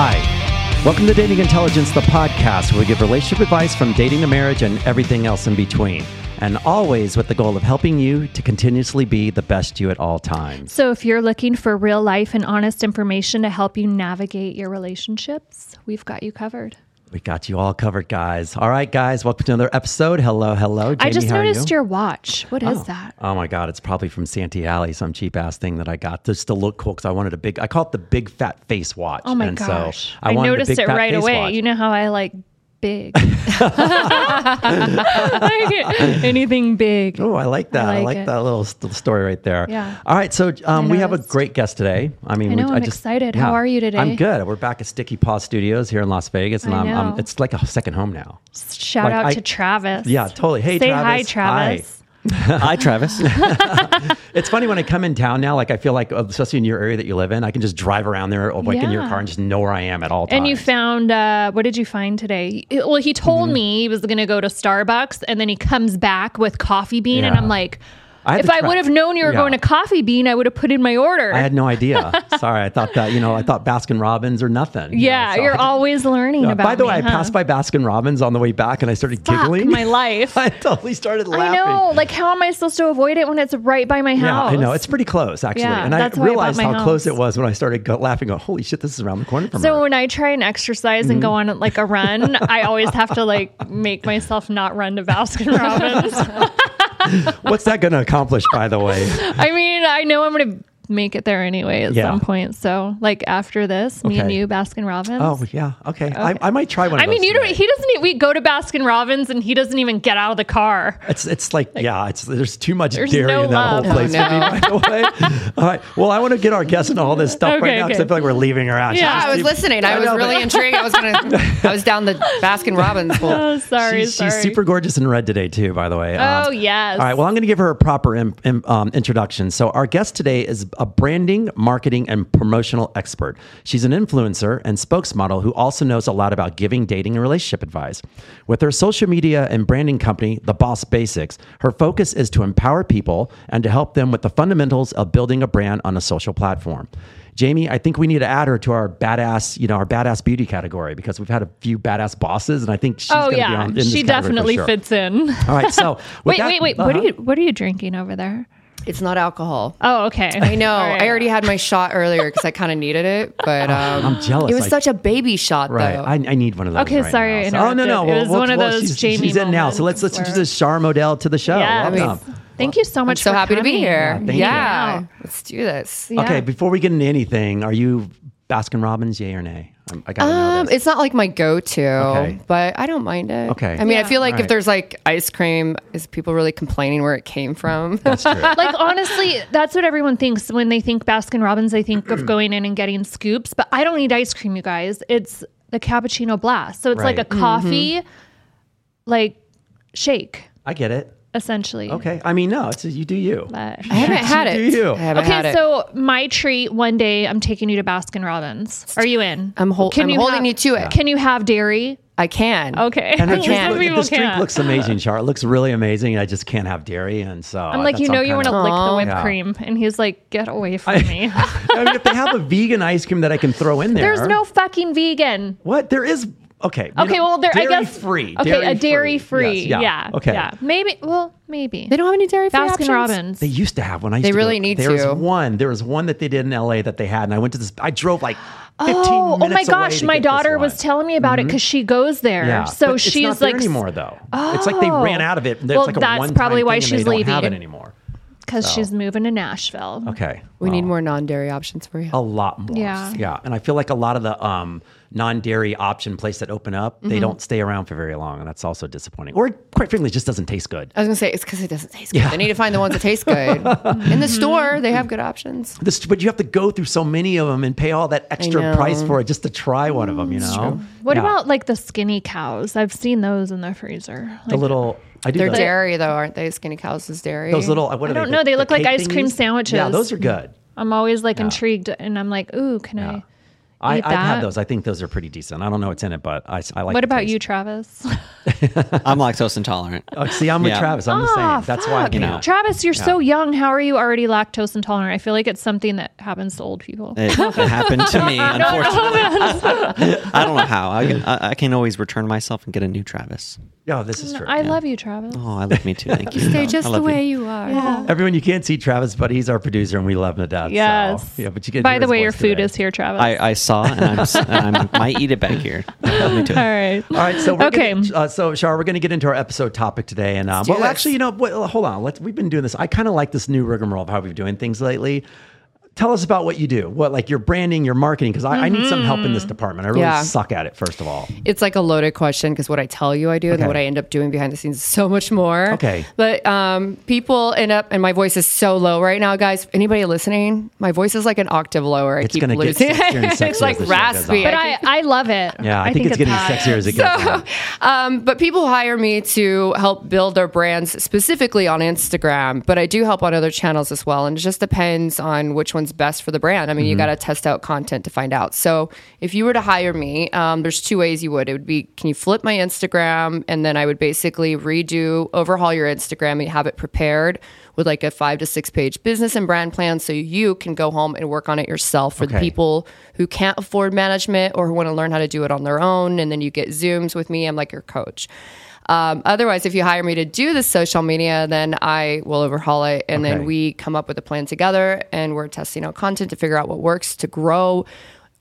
Hi, welcome to Dating Intelligence, the podcast where we give relationship advice from dating to marriage and everything else in between. And always with the goal of helping you to continuously be the best you at all times. So if you're looking for real life and honest information to help you navigate your relationships, we've got you covered. We got you all covered, guys. All right, guys, welcome to another episode. Hello. Jamie, I just noticed your watch. What is that? Oh my God, it's probably from Santee Alley, some cheap ass thing that I got just to look cool because I wanted a big, I call it the big fat face watch. Oh my gosh. So I noticed it right away. Watch. You know how I like big. Anything big. Oh, I like that. I like that little story right there. Yeah. All right. So we have a great guest today. I mean, I'm excited. Yeah. How are you today? I'm good. We're back at Sticky Paw Studios here in Las Vegas, and I'm it's like a second home now. Shout out to Travis. Yeah, totally. Hey, say Travis. Say hi, Travis. Hi. Hi, Travis. It's funny when I come in town now, like I feel like, especially in your area that you live in, I can just drive around there or in your car and just know where I am at all times. And you found, what did you find today? Well, he told me he was going to go to Starbucks and then he comes back with Coffee Bean and I'm like... If I would have known you were going to Coffee Bean, I would have put in my order. I had no idea. Sorry. I thought that, I thought Baskin Robbins or nothing. Yeah. So you're always learning about By the way, I passed by Baskin Robbins on the way back and I started giggling. My life. I totally started laughing. I know. Like, how am I supposed to avoid it when it's right by my house? Yeah, I know. It's pretty close, actually. Yeah, and I realized how close it was when I started laughing. Go, holy shit, this is around the corner from me. So when I try and exercise and go on like a run, I always have to like make myself not run to Baskin Robbins. What's that going to accomplish, by the way? I mean, I know I'm going to make it there anyway at some point. So, like after this, me and you, Baskin Robbins. Oh yeah, okay. I might try one. I mean, you don't. He doesn't. We go to Baskin Robbins and he doesn't even get out of the car. It's like there's too much dairy in that whole place. No. By the way. All right. Well, I want to get our guests into all this stuff right now because I feel like we're leaving her out. Yeah, I was listening. I was really intrigued. I was down the Baskin Robbins pool. Oh, sorry. She's super gorgeous in red today too. By the way. Oh yes. All right. Well, I'm going to give her a proper introduction. So our guest today is a branding, marketing, and promotional expert. She's an influencer and spokesmodel who also knows a lot about giving, dating, and relationship advice. With her social media and branding company, The Boss Basics, her focus is to empower people and to help them with the fundamentals of building a brand on a social platform. Jamie, I think we need to add her to our badass, our badass beauty category because we've had a few badass bosses, and I think she's going to be on in this category for sure. She definitely fits in. All right, so wait. What are you drinking over there? It's not alcohol. Oh, okay. I know. Right. I already had my shot earlier because I kind of needed it, but I'm jealous. It was such a baby shot, though. I need one of those. Okay, sorry. I interrupted. No. It was one of those. She's in now, so let's introduce Char Modelle to the show. Yeah, thank you so much. I'm so happy to be here. Yeah, let's do this. Yeah. Okay, before we get into anything, are you Baskin Robbins, yay or nay? I gotta know this. It's not like my go-to, but I don't mind it. Okay. I mean, I feel like if there's like ice cream, is people really complaining where it came from? That's true. Like, honestly, that's what everyone thinks. When they think Baskin Robbins, they think of going in and getting scoops, but I don't need ice cream, you guys. It's the cappuccino blast. So it's like a coffee, like shake. I get it. Essentially. Okay. I mean, no, it's you do you. But I haven't had it. You do you. I haven't had it. Okay, so my treat one day, I'm taking you to Baskin Robbins. Are you in? I'm holding you to it. Can you have dairy? I can. Okay. And this drink looks amazing, Char. It looks really amazing. And I just can't have dairy. And so I'm like, you want to lick the whipped cream. And he's like, get away from me. I mean, if they have a vegan ice cream that I can throw in there. There's no fucking vegan. What? There is. Okay. Okay. Well, there. I guess free. Okay, dairy free. Yes, yeah. Okay. Yeah. Maybe they don't have any dairy free options. Baskin Robbins. They used to have one. There was one that they did in LA that they had, and I went to this. I drove like 15 minutes away. Oh my gosh! My daughter was telling me about it because she goes there. Yeah. So but she's it's not there anymore though. Oh. It's like they ran out of it. Well, that's probably why she's leaving. They don't have it anymore. Because she's moving to Nashville. Okay. We need more non-dairy options for you. A lot more. Yeah. Yeah. And I feel like a lot of the non-dairy option places that open up, they don't stay around for very long. And that's also disappointing. Or quite frankly, it just doesn't taste good. I was going to say, it's because it doesn't taste good. They need to find the ones that taste good. In the store, they have good options. But you have to go through so many of them and pay all that extra price for it just to try one of them, you know? What about like the Skinny Cows? I've seen those in the freezer. Like, the little... They're dairy though, aren't they? Skinny Cows is dairy. Those little, I don't know. They look like ice cream sandwiches. Yeah, those are good. I'm always like intrigued and I'm like, ooh, can I? I've had those. I think those are pretty decent. I don't know what's in it, but I like it. What about you, Travis? I'm lactose intolerant. Oh, see, I'm with Travis. I'm the same. That's why, you know. Travis, you're so young. How are you already lactose intolerant? I feel like it's something that happens to old people. It happened to me, unfortunately. I don't know how. I can always return myself and get a new Travis. Oh, this is true. I love you, Travis. Oh, I love me too. Thank you. Stay just the way you are. Yeah. Everyone, you can't see Travis, but he's our producer, and we love him to death. Yes. So, yeah, but you get. By the way, your food is here, Travis. I might eat it back here. All right. So Char, we're going to get into our episode topic today, and hold on. We've been doing this. I kind of like this new rigmarole of how we've been doing things lately. Tell us about what you do, like your branding, your marketing, because I need some help in this department. I really suck at it, first of all. It's like a loaded question because what I tell you I do and what I end up doing behind the scenes is so much more. Okay. But people end up, and my voice is so low right now, guys. Anybody listening? My voice is like an octave lower. I keep losing it. It's like raspy. But I love it. Yeah, I think it's getting sexier as it goes on. But people hire me to help build their brands specifically on Instagram, but I do help on other channels as well. And it just depends on which one's best for the brand. I mean, you got to test out content to find out. So if you were to hire me, there's two ways you would. It would be, can you flip my Instagram? And then I would basically overhaul your Instagram and have it prepared with like a 5 to 6 page business and brand plan so you can go home and work on it yourself for the people who can't afford management or who want to learn how to do it on their own. And then you get Zooms with me. I'm like your coach. Otherwise, if you hire me to do the social media, then I will overhaul it. And then we come up with a plan together and we're testing out content to figure out what works to grow.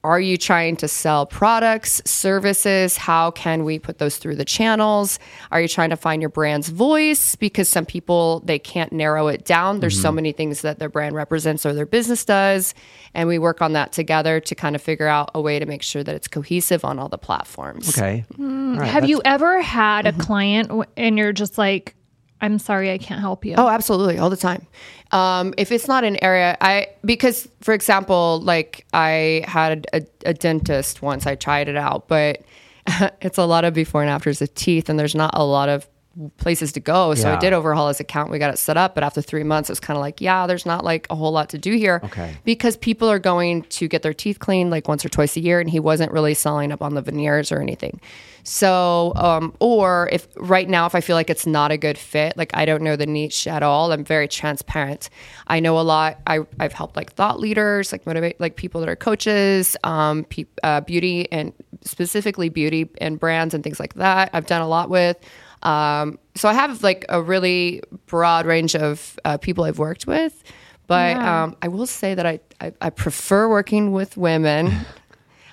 Are you trying to sell products, services? How can we put those through the channels? Are you trying to find your brand's voice? Because some people, they can't narrow it down. There's so many things that their brand represents or their business does. And we work on that together to kind of figure out a way to make sure that it's cohesive on all the platforms. Okay. Right, have you ever had a client and you're just like, I'm sorry, I can't help you? Oh, absolutely. All the time. If it's not an area, because for example, like I had a dentist once, I tried it out, but it's a lot of before and afters of teeth and there's not a lot of places to go. So I did overhaul his account. We got it set up, but after 3 months, it's kind of like, there's not like a whole lot to do here because people are going to get their teeth cleaned like once or twice a year. And he wasn't really selling up on the veneers or anything. So, or if right now, if I feel like it's not a good fit, like I don't know the niche at all. I'm very transparent. I know a lot. I've helped like thought leaders, like motivate, like people that are coaches, beauty and specifically beauty and brands and things like that. I've done a lot with. So I have like a really broad range of people I've worked with, but I will say that I prefer working with women.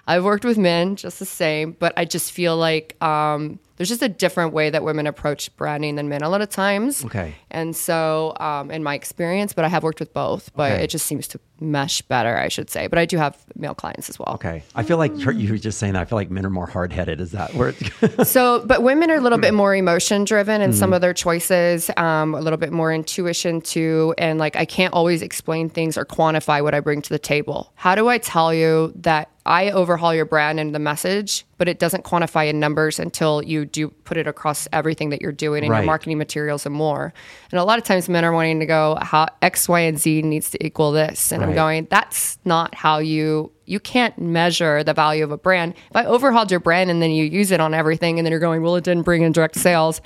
I've worked with men just the same, but I just feel like there's just a different way that women approach branding than men a lot of times. Okay. And so in my experience, but I have worked with both, but it just seems to mesh better, I should say. But I do have male clients as well. Okay. I feel like you were just saying that. I feel like men are more hard-headed. Is that where it's... but women are a little bit more emotion-driven in some of their choices, a little bit more intuition too. And like I can't always explain things or quantify what I bring to the table. How do I tell you that I overhaul your brand and the message, but it doesn't quantify in numbers until you do put it across everything that you're doing in your marketing materials and more. And a lot of times men are wanting to go, how X, Y, and Z needs to equal this. And I'm going, that's not how you can't measure the value of a brand. If I overhauled your brand and then you use it on everything and then you're going, well, it didn't bring in direct sales.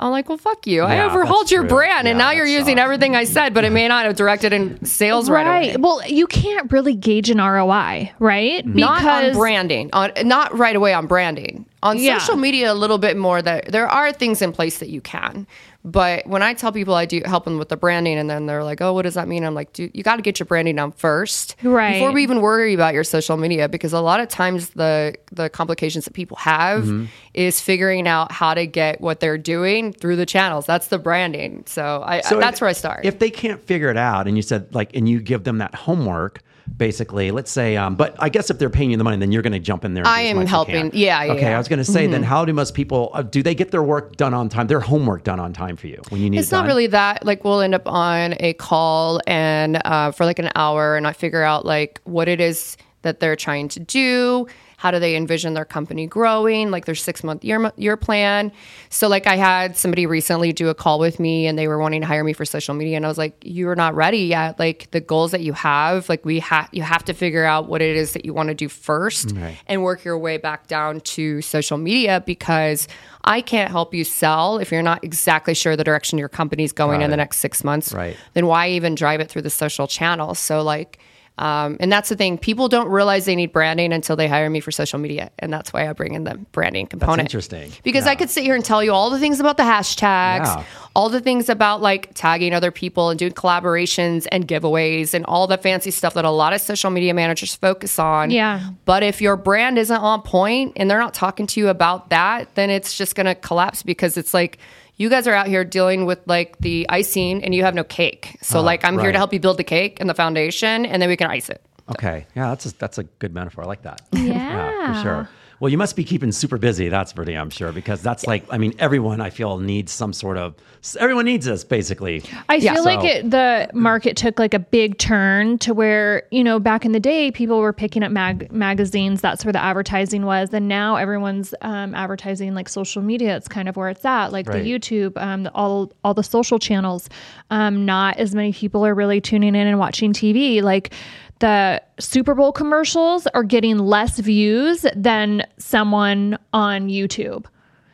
I'm like, well, fuck you. I overhauled your brand and now you're using everything I said, but it may not have directed in sales right away. Well, you can't really gauge an ROI, right? Mm-hmm. Not on branding. Not right away on branding. On social media, a little bit more that there are things in place that you can. But when I tell people I do help them with the branding and then they're like, oh, what does that mean? I'm like, dude, you got to get your branding down first before we even worry about your social media, because a lot of times the complications that people have is figuring out how to get what they're doing through the channels. That's the branding. So that's where I start. If they can't figure it out and you said like, and you give them that homework, basically, let's say, but I guess if they're paying you the money, then you're going to jump in there. I am helping. Yeah. Okay. I was going to say, then how do most people, do they get their work done on time, their homework done on time for you when you need it? It's not really that. Like we'll end up on a call and for like an hour and I figure out like what it is that they're trying to do, How do they envision their company growing? Like their 6-month year plan. So like I had somebody recently do a call with me and they were wanting to hire me for social media. And I was like, you're not ready yet. Like the goals that you have, like you have to figure out what it is that you want to do first, right, and work your way back down to social media, because I can't help you sell if you're not exactly sure the direction your company's going in the next 6 months. Right. Then why even drive it through the social channels? So like, and that's the thing. People don't realize they need branding until they hire me for social media. And that's why I bring in the branding component. That's interesting. Because I could sit here and tell you all the things about the hashtags, all the things about like tagging other people and doing collaborations and giveaways and all the fancy stuff that a lot of social media managers focus on. Yeah. But if your brand isn't on point and they're not talking to you about that, then it's just going to collapse, because it's like, you guys are out here dealing with like the icing and you have no cake. So like I'm here to help you build the cake and the foundation, and then we can ice it. Okay. Yeah. That's a good metaphor. I like that. Yeah. For sure. Well, you must be keeping super busy. That's pretty, I'm sure, because that's like, I mean, everyone I feel needs some sort of, everyone needs this basically. I feel like the market took like a big turn to where, you know, back in the day, people were picking up magazines. That's where the advertising was. And now everyone's advertising like social media. It's kind of where it's at, like the YouTube, all the social channels. Not as many people are really tuning in and watching TV. Like the Super Bowl commercials are getting less views than someone on YouTube.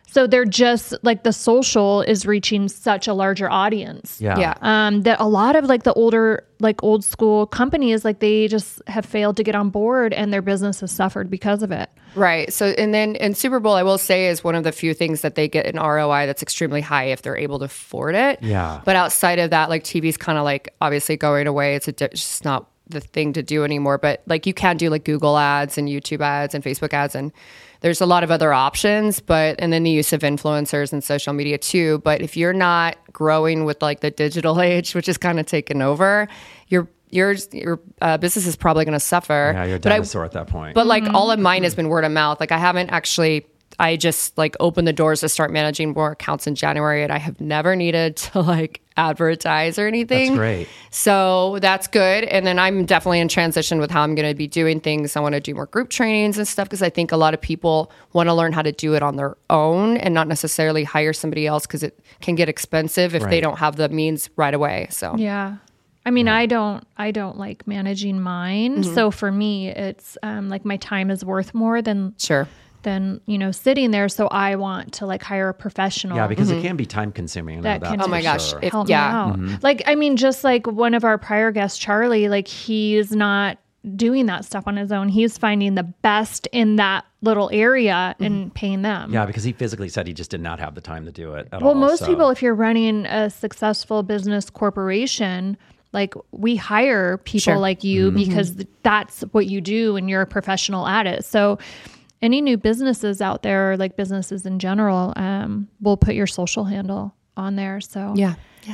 So they're just like the social is reaching such a larger audience. Yeah. That a lot of like the older, like old school companies, like they just have failed to get on board and their business has suffered because of it. Right. So, and then in Super Bowl, I will say, is one of the few things that they get an ROI that's extremely high if they're able to afford it. Yeah. But outside of that, like TV's kind of like obviously going away. It's just not the thing to do anymore, but like you can do like Google ads and YouTube ads and Facebook ads, and there's a lot of other options, and then the use of influencers and social media too. But if you're not growing with like the digital age, which is kind of taken over, your business is probably going to suffer. Yeah, you're a dinosaur at that point. But like all of mine has been word of mouth. Like I just like opened the doors to start managing more accounts in January, and I have never needed to like advertise or anything. That's great. So that's good. And then I'm definitely in transition with how I'm going to be doing things. I want to do more group trainings and stuff, because I think a lot of people want to learn how to do it on their own and not necessarily hire somebody else, because it can get expensive if they don't have the means right away. So yeah. I mean, I don't like managing mine. Mm-hmm. So for me, it's like my time is worth more than than, you know, sitting there. So I want to like hire a professional. Yeah, because it can be time consuming. That oh my gosh. Sure. Help me out. Mm-hmm. Like, I mean, just like one of our prior guests, Charlie, like he's not doing that stuff on his own. He's finding the best in that little area and paying them. Yeah, because he physically said he just did not have the time to do it at all. Well, most people, if you're running a successful business corporation, like we hire people like you because that's what you do and you're a professional at it. So any new businesses out there, or like businesses in general, will put your social handle on there. So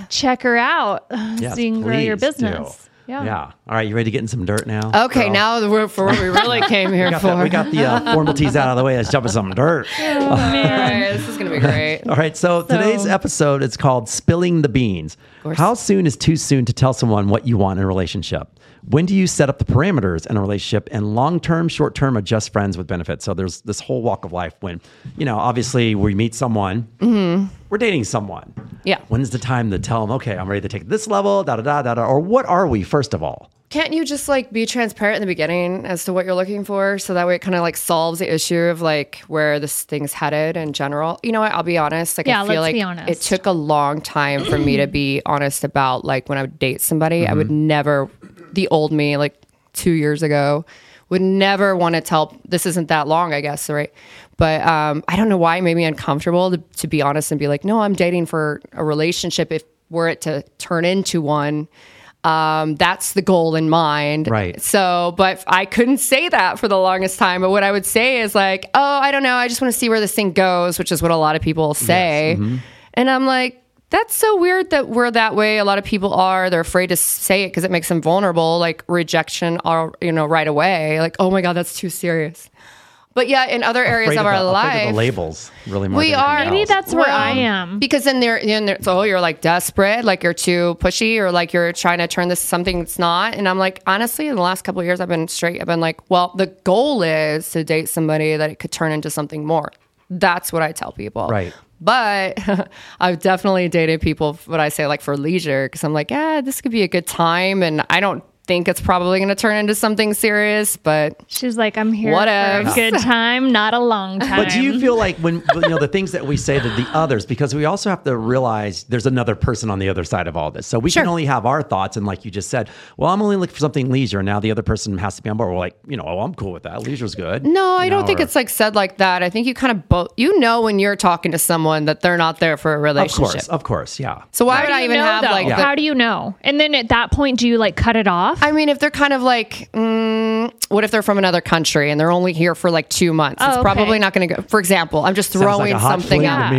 check her out so you can grow your business. Yeah. All right. You ready to get in some dirt now? Okay. Girl. Now we're for what we really came here for. We got the formalities out of the way. Let's jump in some dirt. Oh, man. All right, this is going to be great. All right. So today's episode is called Spilling the Beans. How soon is too soon to tell someone what you want in a relationship? When do you set up the parameters in a relationship, and long-term, short-term, or just friends with benefits? So there's this whole walk of life when, you know, obviously we meet someone, we're dating someone. Yeah. When's the time to tell them, okay, I'm ready to take this level, da-da-da-da-da, or what are we, first of all? Can't you just like be transparent in the beginning as to what you're looking for? So that way it kind of like solves the issue of like where this thing's headed in general. You know what? I'll be honest. Like I feel like it took a long time for me to be honest about like when I would date somebody, I would never... The old me, like 2 years ago, would never want to tell. This isn't that long, I guess, right? But I don't know why it made me uncomfortable to be honest and be like, no, I'm dating for a relationship. If were it to turn into one, that's the goal in mind. Right. So, but I couldn't say that for the longest time. But what I would say is like, oh, I don't know. I just want to see where this thing goes, which is what a lot of people say. Yes. Mm-hmm. And I'm like, that's so weird that we're that way. A lot of people are. They're afraid to say it because it makes them vulnerable, like rejection, right away. Like, oh my God, that's too serious. But yeah, in other areas of our life, the labels really matter. We are. Maybe that's where I am, because then they're oh, you're like desperate, like you're too pushy, or like you're trying to turn this something it's not. And I'm like, honestly, in the last couple of years, I've been straight. I've been like, well, the goal is to date somebody that it could turn into something more. That's what I tell people. Right. But I've definitely dated people, what I say, like for leisure, because I'm like, yeah, this could be a good time, and I don't think it's probably going to turn into something serious, but she's like, I'm here for a good time, not a long time. But do you feel like when the things that we say to the others, because we also have to realize there's another person on the other side of all this, so we can only have our thoughts. And like you just said, well, I'm only looking for something leisure, and now the other person has to be on board. We're like, oh, I'm cool with that. Leisure's good. No, I don't think it's like said like that. I think you kind of both, when you're talking to someone that they're not there for a relationship. Of course, yeah. So why would I even have like? How do you know? And then at that point, do you like cut it off? I mean, if they're kind of like, what if they're from another country and they're only here for like 2 months? It's probably not going to go. For example, I'm just throwing something out.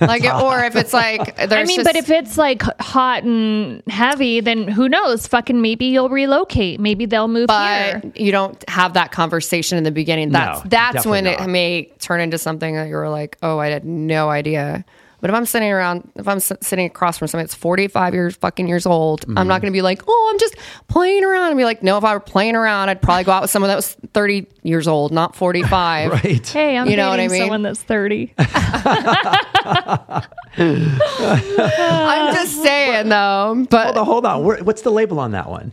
Like, or if it's like, but if it's like hot and heavy, then who knows? Fucking maybe you'll relocate. Maybe they'll move here. But you don't have that conversation in the beginning. That's when it may turn into something that you're like, oh, I had no idea. But if I'm sitting around, sitting across from somebody that's 45 years old, mm-hmm. I'm not going to be like, oh, I'm just playing around. And be like, no, if I were playing around, I'd probably go out with someone that was 30 years old, not 45. Right. Hey, I'm dating someone that's 30. I'm just saying though. But hold on. What's the label on that one?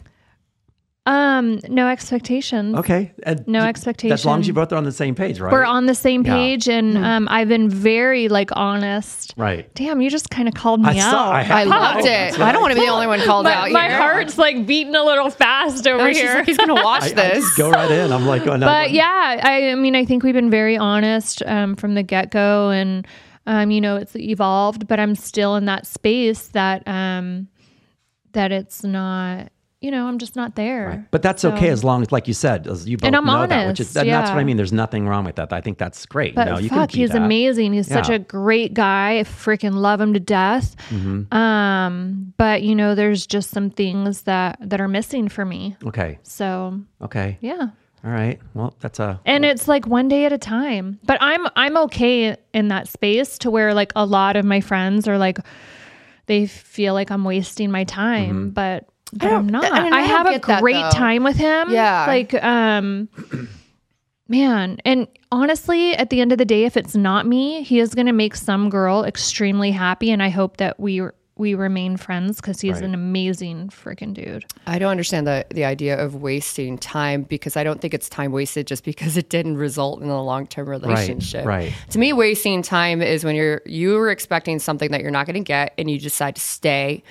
No expectations. Okay. No expectations. As long as you both are on the same page, right? We're on the same page, and I've been very honest. Right. Damn, you just kind of called me out. I loved it. I don't want to be the only one called out. My heart's beating a little fast over here. Like, he's gonna watch this. I just go right in. I'm like, oh, no. But yeah, I mean, I think we've been very honest from the get go, and it's evolved, but I'm still in that space that it's not. I'm just not there. Right. But that's okay as long as, like you said, as you both know honest, that. That's what I mean. There's nothing wrong with that. I think that's great. But you can be he's that. Amazing. He's such a great guy. I freaking love him to death. Mm-hmm. But there's just some things that are missing for me. Okay. So. Okay. Yeah. All right. Well, that's a. And it's one day at a time. But I'm okay in that space to where a lot of my friends are they feel like I'm wasting my time, mm-hmm. But I'm not. I have a great time with him. Yeah. Man. And honestly, at the end of the day, if it's not me, he is going to make some girl extremely happy. And I hope that we remain friends, because he's an amazing freaking dude. I don't understand the idea of wasting time, because I don't think it's time wasted just because it didn't result in a long-term relationship. Right. To me, wasting time is when you're expecting something that you're not going to get, and you decide to stay.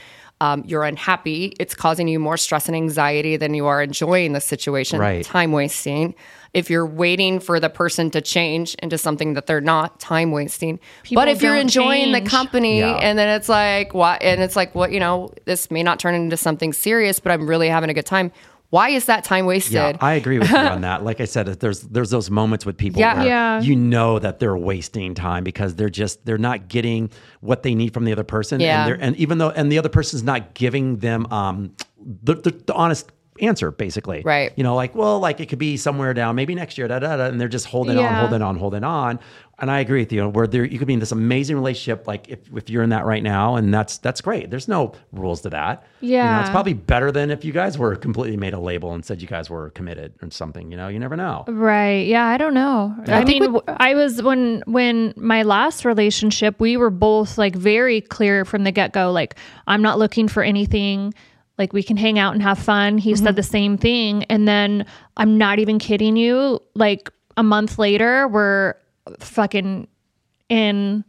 You're unhappy. It's causing you more stress and anxiety than you are enjoying the situation. Right. Time wasting. If you're waiting for the person to change into something that they're not, time wasting. But if you're enjoying the company, and then it's like, what? And it's like, what? This may not turn into something serious, but I'm really having a good time. Why is that time wasted? Yeah, I agree with you on that. Like I said, there's those moments with people where that they're wasting time, because they're not getting what they need from the other person, and even though the other person's not giving them the honest answer, basically. Right. It could be somewhere down, maybe next year, and they're just holding on. And I agree with you, where you could be in this amazing relationship, if you're in that right now, and that's great. There's no rules to that. Yeah. It's probably better than if you guys were completely made a label and said you guys were committed or something, you never know. Right. Yeah, I don't know. Yeah. I mean, I was, when my last relationship, we were both very clear from the get-go, I'm not looking for anything. We can hang out and have fun. He mm-hmm. said the same thing. And then I'm not even kidding you. A month later, we're fucking in.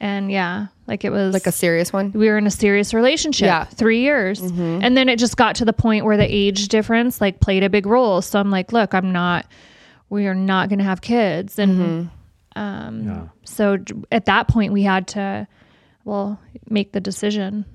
And it was a serious one. We were in a serious relationship. Yeah. 3 years. Mm-hmm. And then it just got to the point where the age difference played a big role. So I'm like, look, we are not going to have kids. And mm-hmm. So at that point we had to, make the decision.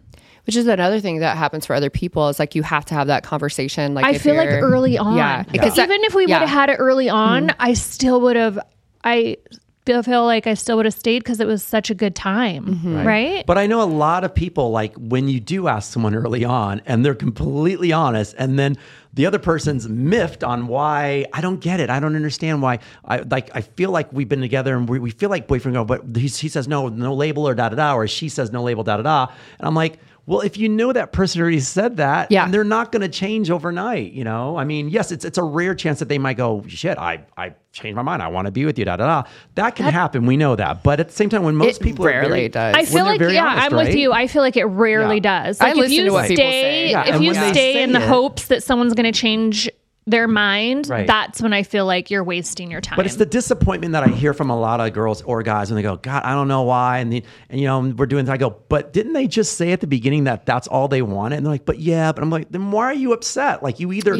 Which is another thing that happens for other people, is you have to have that conversation. I feel early on, because even if we would have had it early on, mm-hmm. I still would have, I feel like I still would have stayed because it was such a good time, right? But I know a lot of people, like when you do ask someone early on and they're completely honest and then the other person's miffed on why, I don't get it. I don't understand why. I feel like we've been together and we feel like boyfriend girl, but he says no label or da-da-da, or she says no label, da-da-da. And I'm like, well, if you know that person already said that, and they're not going to change overnight, you know? I mean, yes, it's a rare chance that they might go, shit, I changed my mind. I want to be with you, da-da-da. That can happen. We know that. But at the same time, when most people rarely does. I feel like, honest, I'm with you. I feel like it rarely does. Like, I listen to what people say. If you stay in the hopes that someone's going to change their mind, that's when I feel like you're wasting your time. But it's the disappointment that I hear from a lot of girls or guys when they go, God, I don't know why. And you know, we're doing that. I go, but didn't they just say at the beginning that that's all they wanted? And they're like, but yeah, but I'm like, then why are you upset? Like you either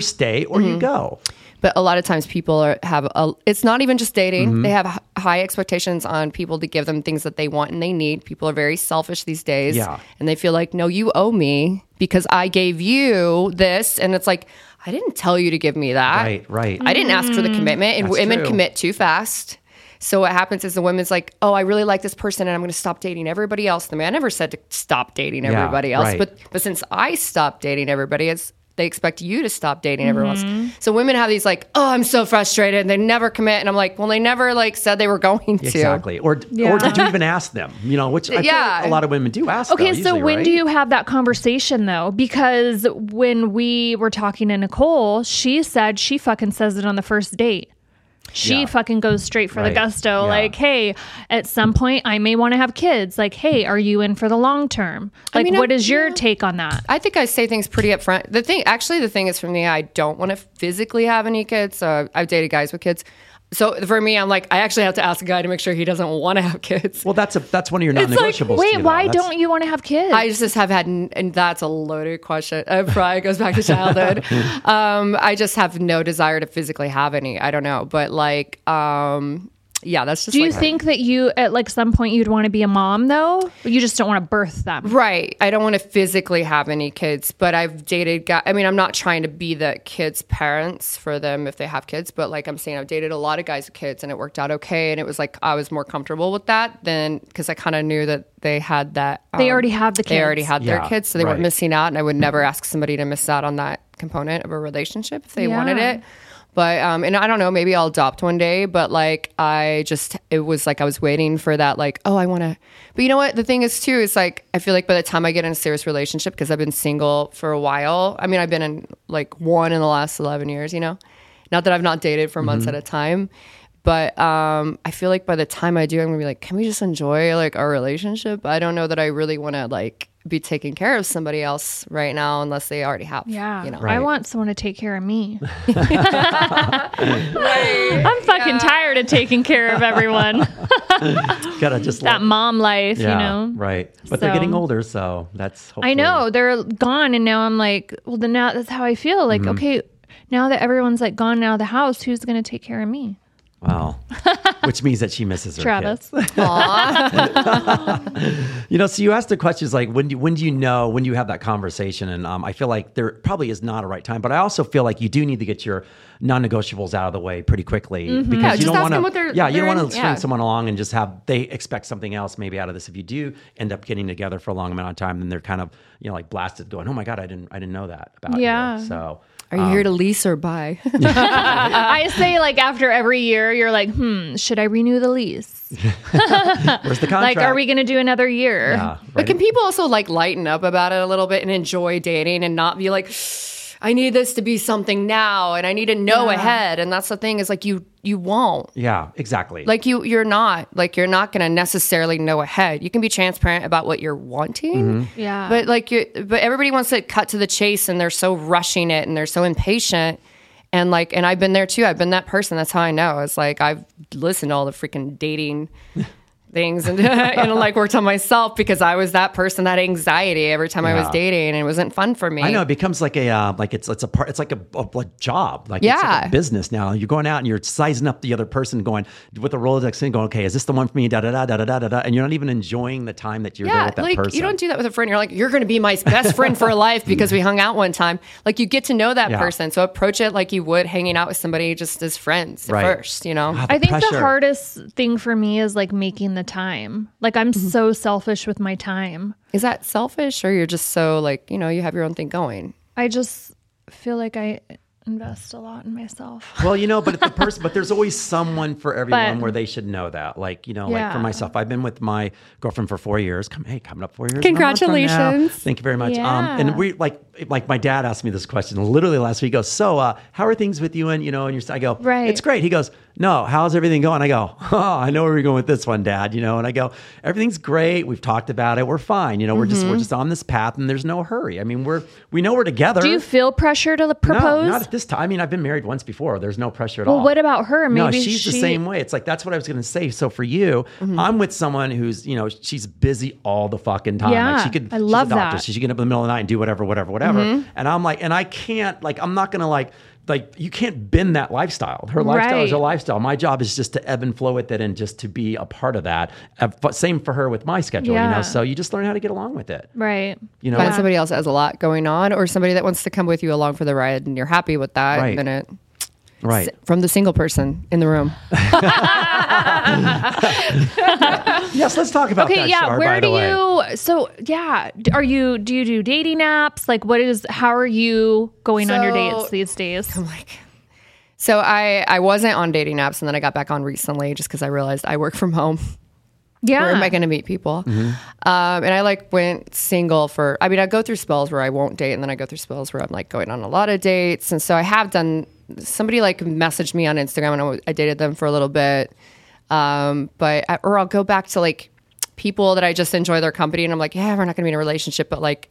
stay or you go. But a lot of times people it's not even just dating. They have high expectations on people to give them things that they want and they need. People are very selfish these days. Yeah. And they feel like, no, you owe me because I gave you this. And it's like, I didn't tell you to give me that. Right. I didn't ask for the commitment. And women commit too fast. So what happens is the woman's like, oh, I really like this person and I'm going to stop dating everybody else. The man never said to stop dating everybody else. Right. But since I stopped dating everybody, they expect you to stop dating everyone else. So women have these like, oh, I'm so frustrated. And they never commit. And I'm like, well, they never like said they were going to. Exactly. Or did you even ask them? You know, which I feel like a lot of women do ask. Okay, so when do you have that conversation though? Because when we were talking to Nicole, she said she fucking says it on the first date. She fucking goes straight for the gusto. Yeah. Like, hey, at some point I may want to have kids. Like, hey, are you in for the long term? Like, what is your take on that? I think I say things pretty upfront. The thing is for me, I don't want to physically have any kids. So I've dated guys with kids. So for me, I'm like, I actually have to ask a guy to make sure he doesn't want to have kids. Well, that's one of your non-negotiables. Like, wait, why don't you want to have kids? I just have had, and that's a loaded question. It probably goes back to childhood. I just have no desire to physically have any. I don't know, but like, yeah, that's just. Do you think that you at like some point you'd want to be a mom though? You just don't want to birth them, right? I don't want to physically have any kids, but I've dated guys. I mean, I'm not trying to be the kids' parents for them if they have kids, but like I'm saying, I've dated a lot of guys with kids, and it worked out okay. And it was like I was more comfortable with that than because I kind of knew that they had that. They already had the kids. They already had their kids, so they weren't missing out. And I would never ask somebody to miss out on that component of a relationship if they wanted it. But, and I don't know, maybe I'll adopt one day, but like, it was like, I was waiting for that, like, oh, I want to, but you know what? The thing is too, is like, I feel like by the time I get in a serious relationship, cause I've been single for a while. I mean, I've been in like one in the last 11 years, you know, not that I've not dated for months at a time, but, I feel like by the time I do, I'm gonna be like, can we just enjoy like our relationship? I don't know that I really want to like be taking care of somebody else right now unless they already have. Yeah. You know? Right. I want someone to take care of me. I'm fucking tired of taking care of everyone. Gotta just that mom life, you know? Right. But they're getting older, so that's hopefully. I know. They're gone and now I'm like, well, then now that's how I feel. Like, okay, now that everyone's like gone out of the house, who's gonna take care of me? Wow. Which means that she misses her Travis. Kids. Aww. You know, so you asked the questions like, when do you know, when do you have that conversation? And I feel like there probably is not a right time, but I also feel like you do need to get your non-negotiables out of the way pretty quickly because you don't want to, you don't want to string someone along and just have, they expect something else maybe out of this. If you do end up getting together for a long amount of time, then they're kind of, you know, like blasted going, oh my God, I didn't know that about you. So. Are you here to lease or buy? I say like after every year, you're like, should I renew the lease? Where's the contract? Like, are we going to do another year? Yeah, right. But can people also like lighten up about it a little bit and enjoy dating and not be like, I need this to be something now and I need to know ahead. And that's the thing is like, you won't. Yeah, exactly. Like you're not going to necessarily know ahead. You can be transparent about what you're wanting. Mm-hmm. Yeah. But like, but everybody wants to cut to the chase and they're so rushing it and they're so impatient. And like, and I've been there too. I've been that person. That's how I know. It's like, I've listened to all the freaking dating things and like worked on myself, because I was that person, that anxiety every time I was dating, and it wasn't fun for me. I know it becomes like a it's like a job, like it's like a business now. You're going out and you're sizing up the other person, going with a Rolodex and going, okay, is this the one for me? Da da da da da da da, and you're not even enjoying the time that you're there with that person. You don't do that with a friend. You're like, you're going to be my best friend for life because we hung out one time. Like you get to know that person, so approach it like you would hanging out with somebody just as friends at first. You know, I think the hardest thing for me is like making the time. Like I'm so selfish with my time. Is that selfish, or you're just so like, you know, you have your own thing going? I just feel like I invest a lot in myself. Well, you know, but the person, but there's always someone for everyone where they should know that. Like, you know, like for myself, I've been with my girlfriend for 4 years. Coming up 4 years. Congratulations. Thank you very much. And we like my dad asked me this question literally last week. He goes, so, how are things with you? And, you know, and I go, right, it's great. He goes, no, how's everything going? I go, oh, I know where we're going with this one, Dad. You know, and I go, everything's great. We've talked about it. We're fine. You know, we're just on this path, and there's no hurry. I mean, we know we're together. Do you feel pressure to propose? No, not at this time. I mean, I've been married once before. There's no pressure at all. Well, what about her? Maybe no, she's the same way. It's like, that's what I was going to say. So for you, I'm with someone who's, you know, she's busy all the fucking time. Yeah, like I love that. She can get up in the middle of the night and do whatever. And I'm like, and I can't, like, I'm not going to like you can't bend that lifestyle. Her lifestyle is her lifestyle. My job is just to ebb and flow with it and just to be a part of that. Same for her with my schedule, you know? So you just learn how to get along with it. Right. You know, find somebody else that has a lot going on, or somebody that wants to come with you along for the ride, and you're happy with that. Right. Then from the single person in the room. Yes, let's talk about that. Char, where do you? So, do you do dating apps? Like, how are you going on your dates these days? I'm like, so I wasn't on dating apps, and then I got back on recently just because I realized I work from home. Yeah. Where am I going to meet people? Mm-hmm. And I went single for, I mean, I go through spells where I won't date, and then I go through spells where I'm like going on a lot of dates. And so I have done, somebody messaged me on Instagram, and I dated them for a little bit. But I'll go back to people that I just enjoy their company, and I'm like, yeah, we're not going to be in a relationship, but let's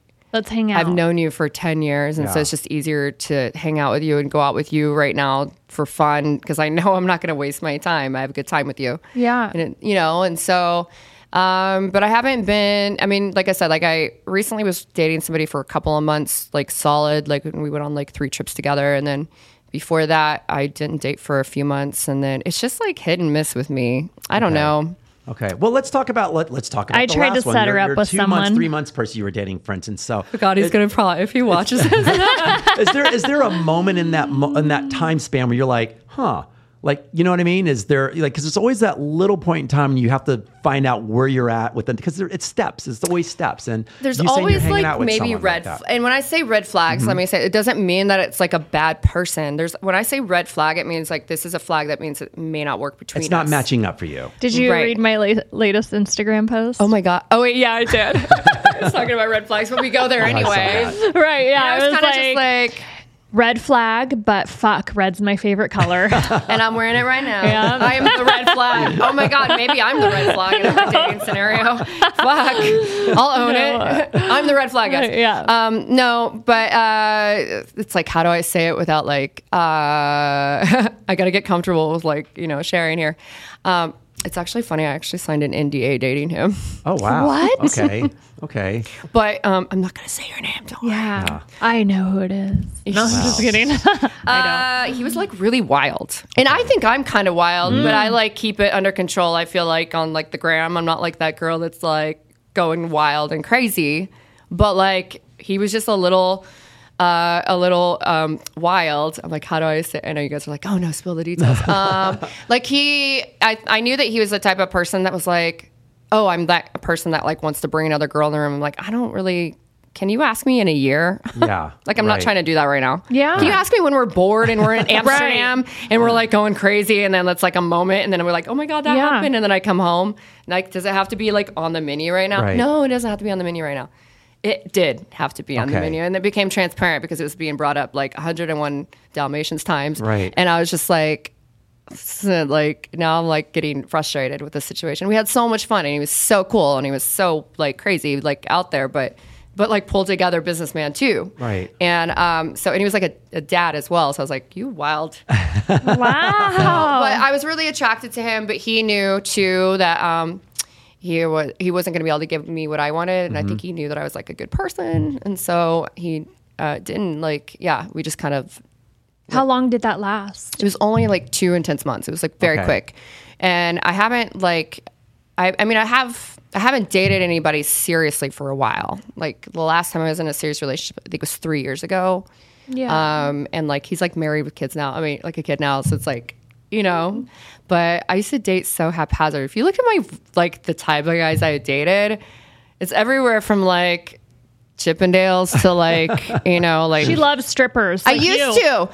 hang out. I've known you for 10 years. And so it's just easier to hang out with you and go out with you right now for fun, because I know I'm not going to waste my time. I have a good time with you. Yeah. And it, you know, and so, but I haven't been, I mean, like I said, I recently was dating somebody for a couple of months, solid, we went on 3 trips together. And then before that, I didn't date for a few months. And then it's just hit and miss with me. I don't know. Okay. Well, let's talk about I tried to set her up with someone. 2 months, 3 months person you were dating, for instance. So God, he's going to probably, if he watches this. Is there a moment in that time span where you're like, huh? Like, you know what I mean? Is there, because it's always that little point in time, and you have to find out where you're at with them, because it's steps. It's always steps. And there's always maybe red. And when I say red flags, let me say, it doesn't mean that it's a bad person. When I say red flag, it means this is a flag that means it may not work between us. It's not matching up for you. Did you read my latest Instagram post? Oh my God. Oh wait, yeah, I did. I was talking about red flags, but we go there anyway. Right. Yeah. I was kind of just red flag, but fuck, red's my favorite color. And I'm wearing it right now. Yeah. I am the red flag. Oh my God, maybe I'm the red flag in every dating scenario. Fuck, I'll own it. I'm the red flag, guys. Yeah. It's how do I say it without I gotta get comfortable with sharing here. It's actually funny. I actually signed an NDA dating him. Oh, wow. What? Okay. But I'm not going to say your name. Don't worry. Yeah. I know who it is. No, I'm just kidding. I know. He was really wild. And I think I'm kind of wild, but I keep it under control. I feel on the gram, I'm not that girl that's going wild and crazy. But he was just a little wild. I'm how do I say? I know you guys are oh no, spill the details. I knew that he was the type of person that was oh, I'm that person that wants to bring another girl in the room. I'm I don't really. Can you ask me in a year? Yeah. I'm not trying to do that right now. Yeah. Can you ask me when we're bored and we're in Amsterdam and we're going crazy, and then that's a moment, and then we're oh my God, that happened, and then I come home. Does it have to be on the menu right now? Right. No, it doesn't have to be on the menu right now. It did have to be on the menu, and it became transparent because it was being brought up 101 Dalmatians times. Right. And I was just now I'm getting frustrated with this situation. We had so much fun, and he was so cool, and he was so crazy, out there, but pulled together businessman too. Right. And so he was a dad as well. So I was you wild. Wow. But I was really attracted to him, but he knew too that he wasn't going to be able to give me what I wanted. And I think he knew that I was like a good person. And so he didn't like, yeah, we just kind of. How long did that last? It was only like 2 intense months. It was like very quick. And I haven't like, I haven't dated anybody seriously for a while. Like the last time I was in a serious relationship, I think it was 3 years ago. Yeah. And like, he's like married with kids now. I mean, like a kid now. So it's like, you know, but I used to date so haphazard. If you look at my, like the type of guys I dated, it's everywhere from like Chippendales to like, you know, like she loves strippers. Like I used to,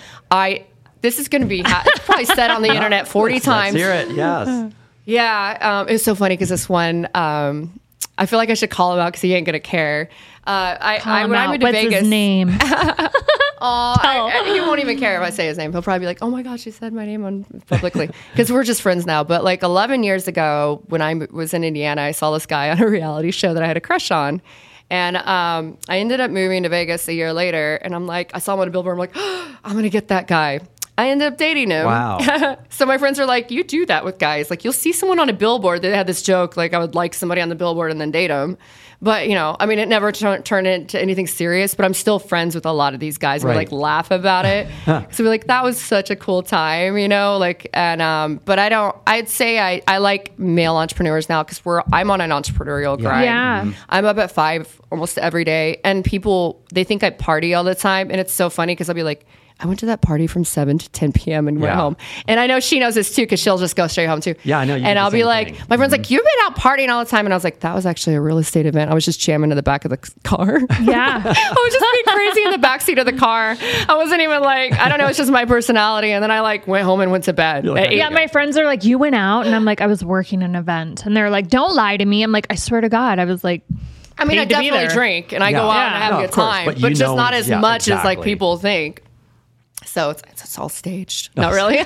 this is going to be it's probably said on the internet 40 times. Let's hear it. Yes. Yeah. It was so funny. Cause this one, I feel like I should call him out cause he ain't going to care. When I moved to Vegas, what's his name? He won't even care if I say his name. He'll probably be like, oh my gosh, she said my name publicly because we're just friends now. But like 11 years ago when I was in Indiana, I saw this guy on a reality show that I had a crush on. And I ended up moving to Vegas a year later. And I'm like, I saw him on a billboard. I'm like, oh, I'm going to get that guy. I ended up dating him. Wow. So my friends are like, you do that with guys. Like you'll see someone on a billboard. They had this joke, like I would like somebody on the billboard and then date him. But, you know, I mean, it never turned into anything serious, but I'm still friends with a lot of these guys. Right. We, like, laugh about it. So we're like, that was such a cool time, you know? Like, and, but I'd say I like male entrepreneurs now because I'm on an entrepreneurial grind. Yeah. Mm-hmm. I'm up at 5 almost every day, and people, they think I party all the time. And it's so funny because I'll be like, I went to that party from 7 to 10 p.m. and went home. And I know she knows this too because she'll just go straight home too. Yeah, I know. And I'll be like, my friend's like, you've been out partying all the time. And I was like, that was actually a real estate event. I was just jamming to the back of the car. Yeah. I was just being crazy in the backseat of the car. I wasn't even like, I don't know, it's just my personality. And then I like went home and went to bed. Like, yeah, my friends are like, you went out? And I'm like, I was working an event. And they're like, don't lie to me. I'm like, I swear to God. I was like... I mean, I definitely drink and I go out and I have a good time. But just not as much as like people think. So it's all staged. No. Not really.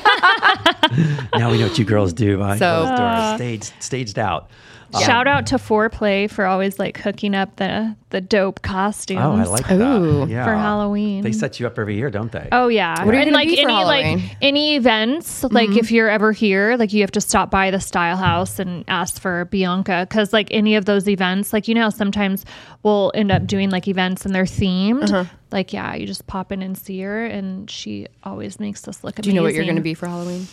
Now we know what you girls do. Staged out. Shout out to Foreplay for always like hooking up the dope costumes. Oh, I like that. Yeah. For Halloween. They set you up every year, don't they? Oh yeah. What are you gonna be for Halloween? Like any events, like if you're ever here, like you have to stop by the Style House and ask for Bianca because like any of those events, like you know sometimes we'll end up doing like events and they're themed. Like yeah, you just pop in and see her, and she always makes us look amazing. Do you know what you're gonna be for Halloween?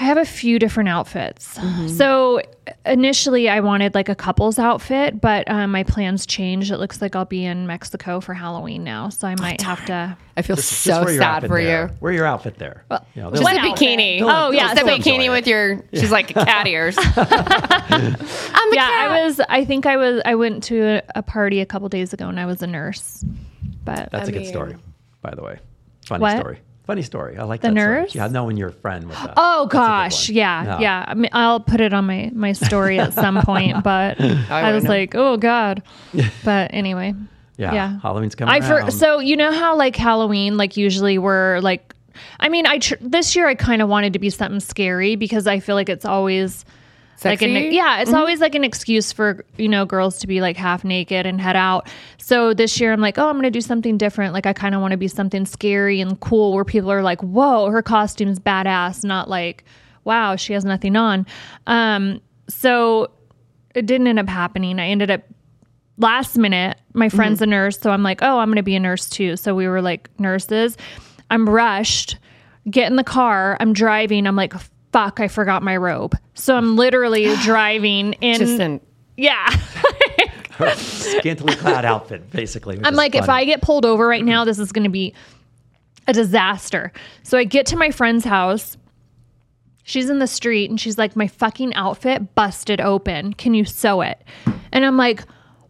I have a few different outfits. So initially I wanted like a couple's outfit, but my plans changed. It looks like I'll be in Mexico for Halloween now. So I might have to. I feel so sad for you. Wear your outfit there. Well, you know, just a bikini. Oh, yeah. Just a bikini with your, she's like a cat ears. I'm the cat. I went to a party a couple days ago and I was a nurse. But that's a good story, by the way. Funny story. I like that. The nurse? Yeah, no, when you're a friend with that. Oh, gosh. Yeah. I mean, I'll put it on my story at some point, but I was like, oh, God. But anyway. Yeah. Halloween's coming around. So, you know how, like, Halloween, like, usually we're, like, I mean, this year I kind of wanted to be something scary because I feel like it's always... Sexy? Like it's always like an excuse for, you know, girls to be like half naked and head out. So this year I'm like, oh, I'm going to do something different. Like I kind of want to be something scary and cool where people are like, whoa, her costume's badass. Not like, wow, she has nothing on. So it didn't end up happening. I ended up last minute, my friend's a nurse. So I'm like, oh, I'm going to be a nurse too. So we were like nurses. I'm rushed, get in the car. I'm driving. I'm like, fuck, I forgot my robe. So I'm literally driving in... her scantily clad outfit, basically. I'm like, if I get pulled over right now, this is going to be a disaster. So I get to my friend's house. She's in the street, and she's like, my fucking outfit busted open. Can you sew it? And I'm like,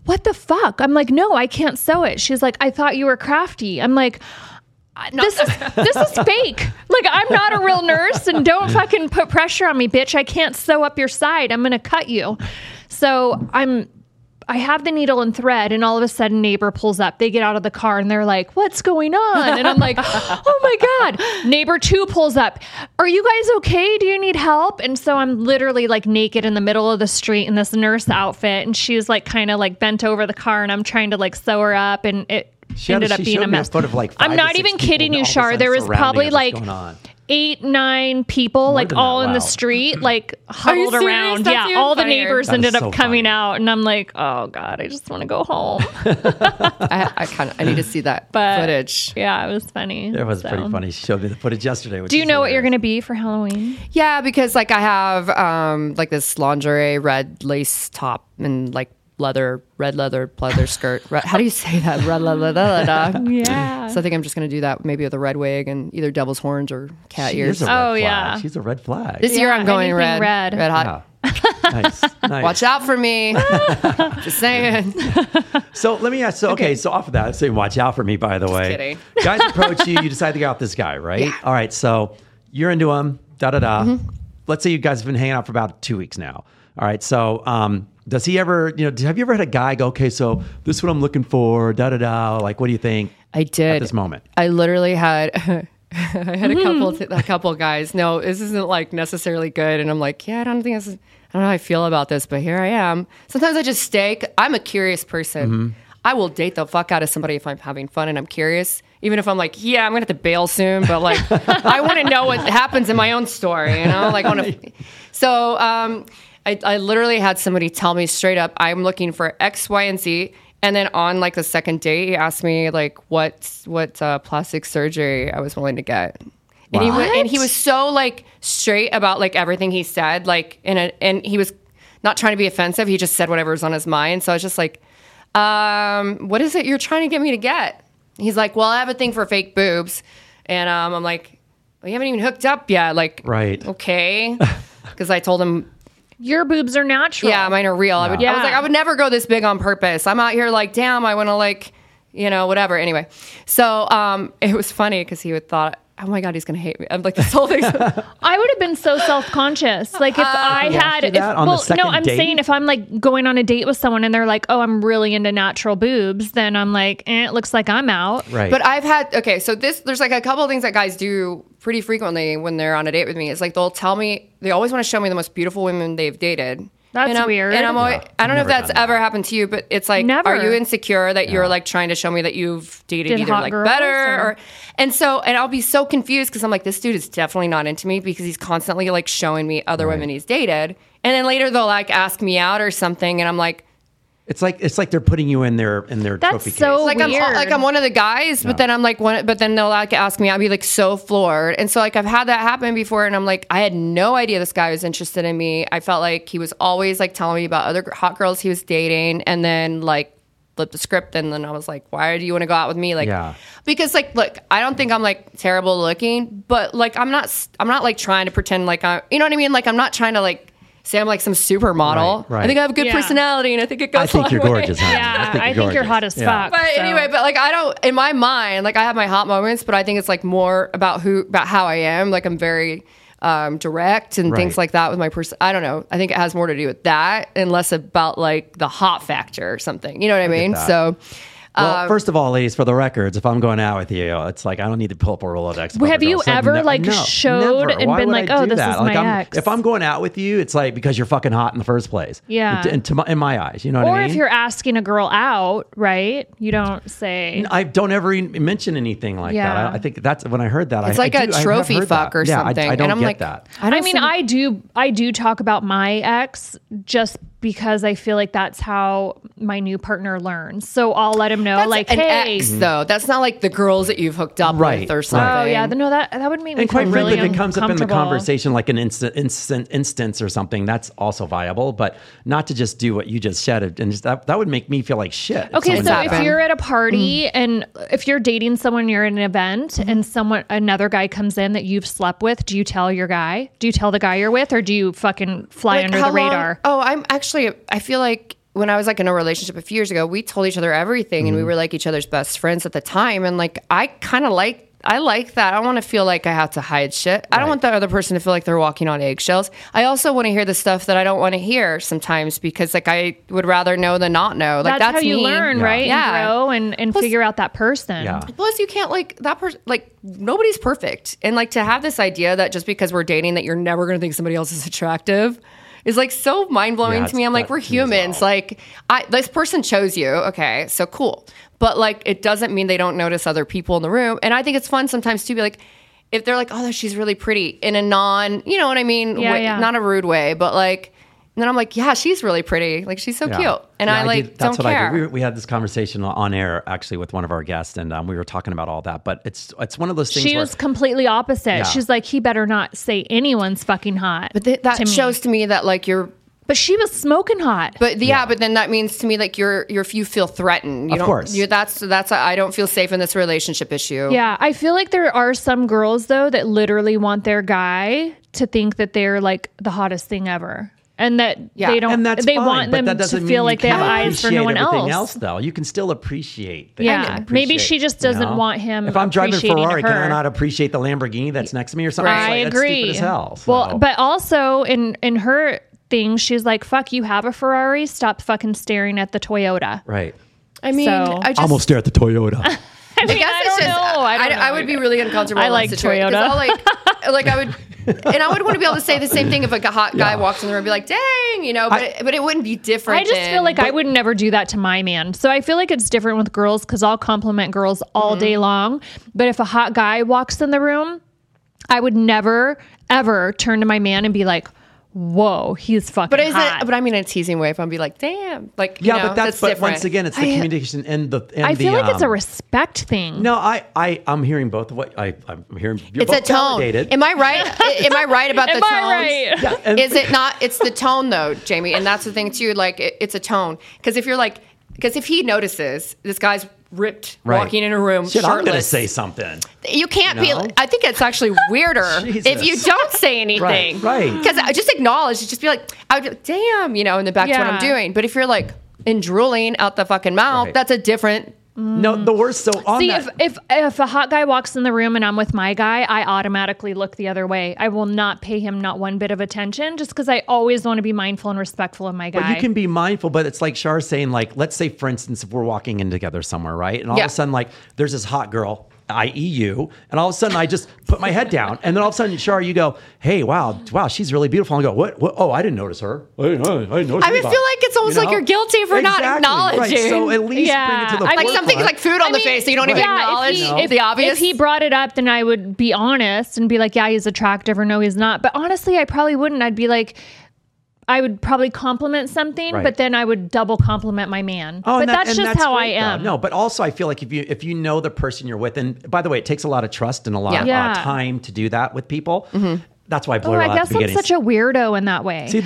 what the fuck? I'm like, no, I can't sew it. She's like, I thought you were crafty. I'm like... This is fake. Like, I'm not a real nurse, and don't fucking put pressure on me, bitch. I can't sew up your side. I'm going to cut you. So I have the needle and thread, and all of a sudden neighbor pulls up. They get out of the car, and they're like, what's going on? And I'm like, oh, my God. Neighbor 2 pulls up. Are you guys okay? Do you need help? And so I'm literally, like, naked in the middle of the street in this nurse outfit, and she's, like, kind of, like, bent over the car, and I'm trying to, like, sew her up, and it ended up being a mess. I'm not even kidding you, Char. There was probably like 8-9 people, more like all in the street, like huddled around. That's all the neighbors ended up coming out, and I'm like, oh God, I just want to go home. I need to see that footage. Yeah, it was funny. It was pretty funny. She showed me the footage yesterday. Do you know what you're going to be for Halloween? Yeah, because like I have like this lingerie red lace top and like red leather skirt. How do you say that? Red leather. Yeah. So I think I'm just going to do that, maybe with a red wig and either devil's horns or cat ears. Yeah. She's a red flag. This year I'm going red hot. Yeah. Nice. Watch out for me. Just saying. So let me ask. So off of that, I'm saying watch out for me, by the way. Just kidding. Guys approach you. You decide to go out with this guy, right? Yeah. All right. So you're into him. Mm-hmm. Let's say you guys have been hanging out for about 2 weeks now. All right. So, does he ever, have you ever had a guy go, okay, so this is what I'm looking for, like, what do you think? I did. At this moment. I literally had... I had a couple guys. No, this isn't like necessarily good. And I'm like, yeah, I don't know how I feel about this, but here I am. Sometimes I just stay. I'm a curious person. Mm-hmm. I will date the fuck out of somebody if I'm having fun and I'm curious. Even if I'm like, yeah, I'm going to have to bail soon, but like, I want to know what happens in my own story, Like, I literally had somebody tell me straight up, I'm looking for X, Y, and Z. And then on like the second date, he asked me like what plastic surgery I was willing to get. And he was so like straight about like everything he said, like and he was not trying to be offensive. He just said whatever was on his mind. So I was just like, what is it you're trying to get me to get? He's like, well, I have a thing for fake boobs. And I'm like, well, you haven't even hooked up yet. Like, right. Okay. Because I told him, your boobs are natural. Yeah, mine are real. No. I was like, I would never go this big on purpose. I'm out here like, damn, I want to like, whatever. Anyway, so it was funny because he would thought, oh my God, he's going to hate me. I'm like, this whole thing. I would have been so self-conscious. Like if I had, saying if I'm like going on a date with someone and they're like, oh, I'm really into natural boobs, then I'm like, it looks like I'm out. Right. But I've had, there's like a couple of things that guys do pretty frequently when they're on a date with me. It's like, they'll tell me, they always want to show me the most beautiful women they've dated. That's weird. And I'm always, I don't know if that's ever happened to you, but it's like, are you insecure that you're like trying to show me that you've dated either like better or, and I'll be so confused because I'm like, this dude is definitely not into me because he's constantly like showing me other women he's dated. And then later they'll like ask me out or something. And I'm like, it's like they're putting you in their trophy case. That's so weird. I'm one of the guys, but then I'm like one. But then they'll like ask me. I'll be like so floored. And so like I've had that happen before, and I'm like I had no idea this guy was interested in me. I felt like he was always like telling me about other hot girls he was dating, and then like flipped the script, and then I was like, why do you want to go out with me? Like, because like look, I don't think I'm like terrible looking, but like I'm not like trying to pretend like I, you know what I mean? Like I'm not trying to like. Say I'm like some supermodel. Right. I think I have a good personality, and I think it goes. I think you're gorgeous. Yeah, I think you're hot as fuck. But anyway, like I don't. In my mind, like I have my hot moments, but I think it's like more about how I am. Like I'm very direct and things like that with my person. I don't know. I think it has more to do with that, and less about like the hot factor or something. You know what I mean? So. Well, first of all, ladies, for the records, if I'm going out with you, it's like I don't need to pull up a Rolodex. Have you ever showed never. And why been like, oh, this that? Is like, my ex? If I'm going out with you, it's like because you're fucking hot in the first place. Yeah. In my eyes, you know what I mean? Or if you're asking a girl out, right? You don't say. I don't ever mention anything like that. I think that's when I heard that. It's like a trophy fuck or something. I don't get like, that. I do talk about my ex just because I feel like that's how my new partner learns. So I'll let him know that's like, hey. Ex, though. That's not like the girls that you've hooked up with or something. Oh yeah, no, that would make me feel really uncomfortable. And quite frankly, if it comes up in the conversation like an instance or something, that's also viable, but not to just do what you just said. And just, that would make me feel like shit. Okay, so if you're at a party and if you're dating someone, you're at an event and another guy comes in that you've slept with, do you tell your guy? Do you tell the guy you're with or do you fucking fly under the radar? Oh, I'm actually... I feel like when I was like in a relationship a few years ago, we told each other everything and we were like each other's best friends at the time. And like, I kind of like that. I don't want to feel like I have to hide shit. Right. I don't want the other person to feel like they're walking on eggshells. I also want to hear the stuff that I don't want to hear sometimes because like I would rather know than not know. Like that's how you learn, right? Yeah. And grow and plus, figure out that person. Yeah. Plus you can't like that person, like nobody's perfect. And like to have this idea that just because we're dating that you're never going to think somebody else is attractive. It's like so mind-blowing to me. I'm like, we're humans. Well. Like, this person chose you. Okay, so cool. But like, it doesn't mean they don't notice other people in the room. And I think it's fun sometimes to be like, if they're like, oh, she's really pretty in a non, you know what I mean? Yeah, way, yeah. Not a rude way, but like, and then I'm like, yeah, she's really pretty. Like, she's so cute. And yeah, I like, that's don't what care. I we had this conversation on air actually with one of our guests, and we were talking about all that, but it's one of those things. She was completely opposite. Yeah. She's like, he better not say anyone's fucking hot. But that shows to me that like you're, but she was smoking hot. But but then that means to me like you feel threatened. You of don't, course. I don't feel safe in this relationship issue. Yeah, I feel like there are some girls though that literally want their guy to think that they're like the hottest thing ever. And that they don't. And that's they fine, want them to feel like they have eyes for no one else. Though you can still appreciate. That maybe she just doesn't want him. If I'm driving Ferrari, can I not appreciate the Lamborghini that's next to me or something? Right. I agree. That's stupid as hell. So. Well, but also in her thing, she's like, "Fuck, you have a Ferrari. Stop fucking staring at the Toyota." Right. I mean, I'm gonna stare at the Toyota. I would be really uncomfortable. I like Toyota. Like I would, and I would want to be able to say the same thing if like a hot guy walks in the room and be like, dang, you know, but it wouldn't be different. I just feel like I would never do that to my man. So I feel like it's different with girls because I'll compliment girls all day long. But if a hot guy walks in the room, I would never, ever turn to my man and be like, whoa, he's fucking hot. But I mean, in a teasing way, if I'm be like, damn, like, you know, but that's different. Once again, it's the communication and the. And I feel like it's a respect thing. No, I'm hearing both of what I'm hearing. You're it's both a tone. Validated. Am I right? Am I right about the tone? Right? Yeah, is it not? It's the tone though, Jamie, and that's the thing too. Like, it's a tone because if you're like, because if he notices this guy's ripped walking in a room shirtless, I'm going to say something. You can't be. I think it's actually weirder if you don't say anything. Right. Because I just acknowledge. Just be like, I would, damn, you know, and then back to what I'm doing. But if you're like and drooling out the fucking mouth, that's a different. No, the worst. So on if a hot guy walks in the room and I'm with my guy, I automatically look the other way. I will not pay him not one bit of attention just because I always want to be mindful and respectful of my guy. But you can be mindful, but it's like Char saying, like, let's say, for instance, if we're walking in together somewhere, right? And all of a sudden, like, there's this hot girl, i.e. you, and all of a sudden I just put my head down, and then all of a sudden, Char, you go, hey, wow, she's really beautiful. And I go, what? Oh, I didn't notice her. I feel like it's almost like you're guilty for not acknowledging. Right. So at least bring it to the like something like food on the face that you don't even acknowledge. If the obvious. If he brought it up, then I would be honest and be like, yeah, he's attractive, or no, he's not. But honestly, I probably wouldn't. I'd be like, I would probably compliment something, but then I would double compliment my man. Oh, but that's how I am. Though. No, but also I feel like if you know the person you're with, and by the way, it takes a lot of trust and a lot of time to do that with people. Mm-hmm. That's why I blurred out at the beginning. I'm such a weirdo in that way. See,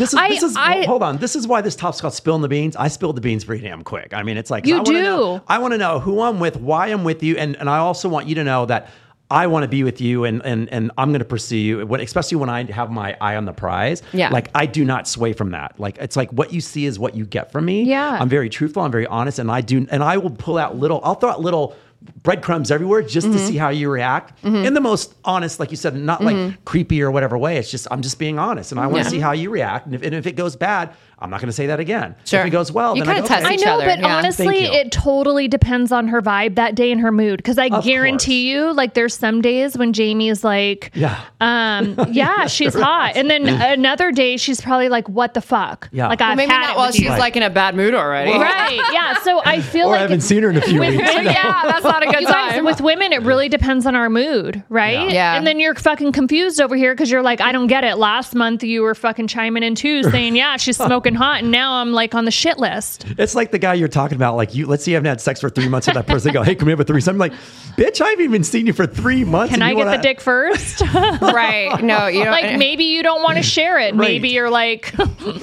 hold on. This is why this top's called Spilling the Beans. I spilled the beans pretty damn quick. I mean, it's like, I want to know who I'm with, why I'm with you. And I also want you to know that I want to be with you, and I'm going to pursue you, especially when I have my eye on the prize. Yeah. Like, I do not sway from that. Like, it's like what you see is what you get from me. Yeah. I'm very truthful. I'm very honest. And I will pull out I'll throw out little breadcrumbs everywhere just to see how you react in the most honest, like you said, not like creepy or whatever way. It's just, I'm just being honest, and I want to see how you react. And if it goes bad, I'm not going to say that again. Sure. If it goes well, then I go, test each other. But honestly, it totally depends on her vibe that day and her mood. Because I guarantee you, like, there's some days when Jamie is like, she's hot. And then another day, she's probably like, what the fuck? Yeah. Like, maybe not while she's like in a bad mood already. Right. Yeah. So I feel like I haven't seen her in a few weeks. Yeah, that's not a good time. With women, it really depends on our mood, right? Yeah. And then you're fucking confused over here because you're like, I don't get it. Last month, you were fucking chiming in too, saying, yeah, she's smoking hot, and now I'm like on the shit list. It's like the guy you're talking about. Like, let's say you haven't had sex for 3 months with that person. Go, hey, can we have a threesome? I'm like, bitch, I haven't even seen you for 3 months. Can I get the dick first? Right? No, you don't. Like, maybe you don't want to share it. Right. Maybe you're like,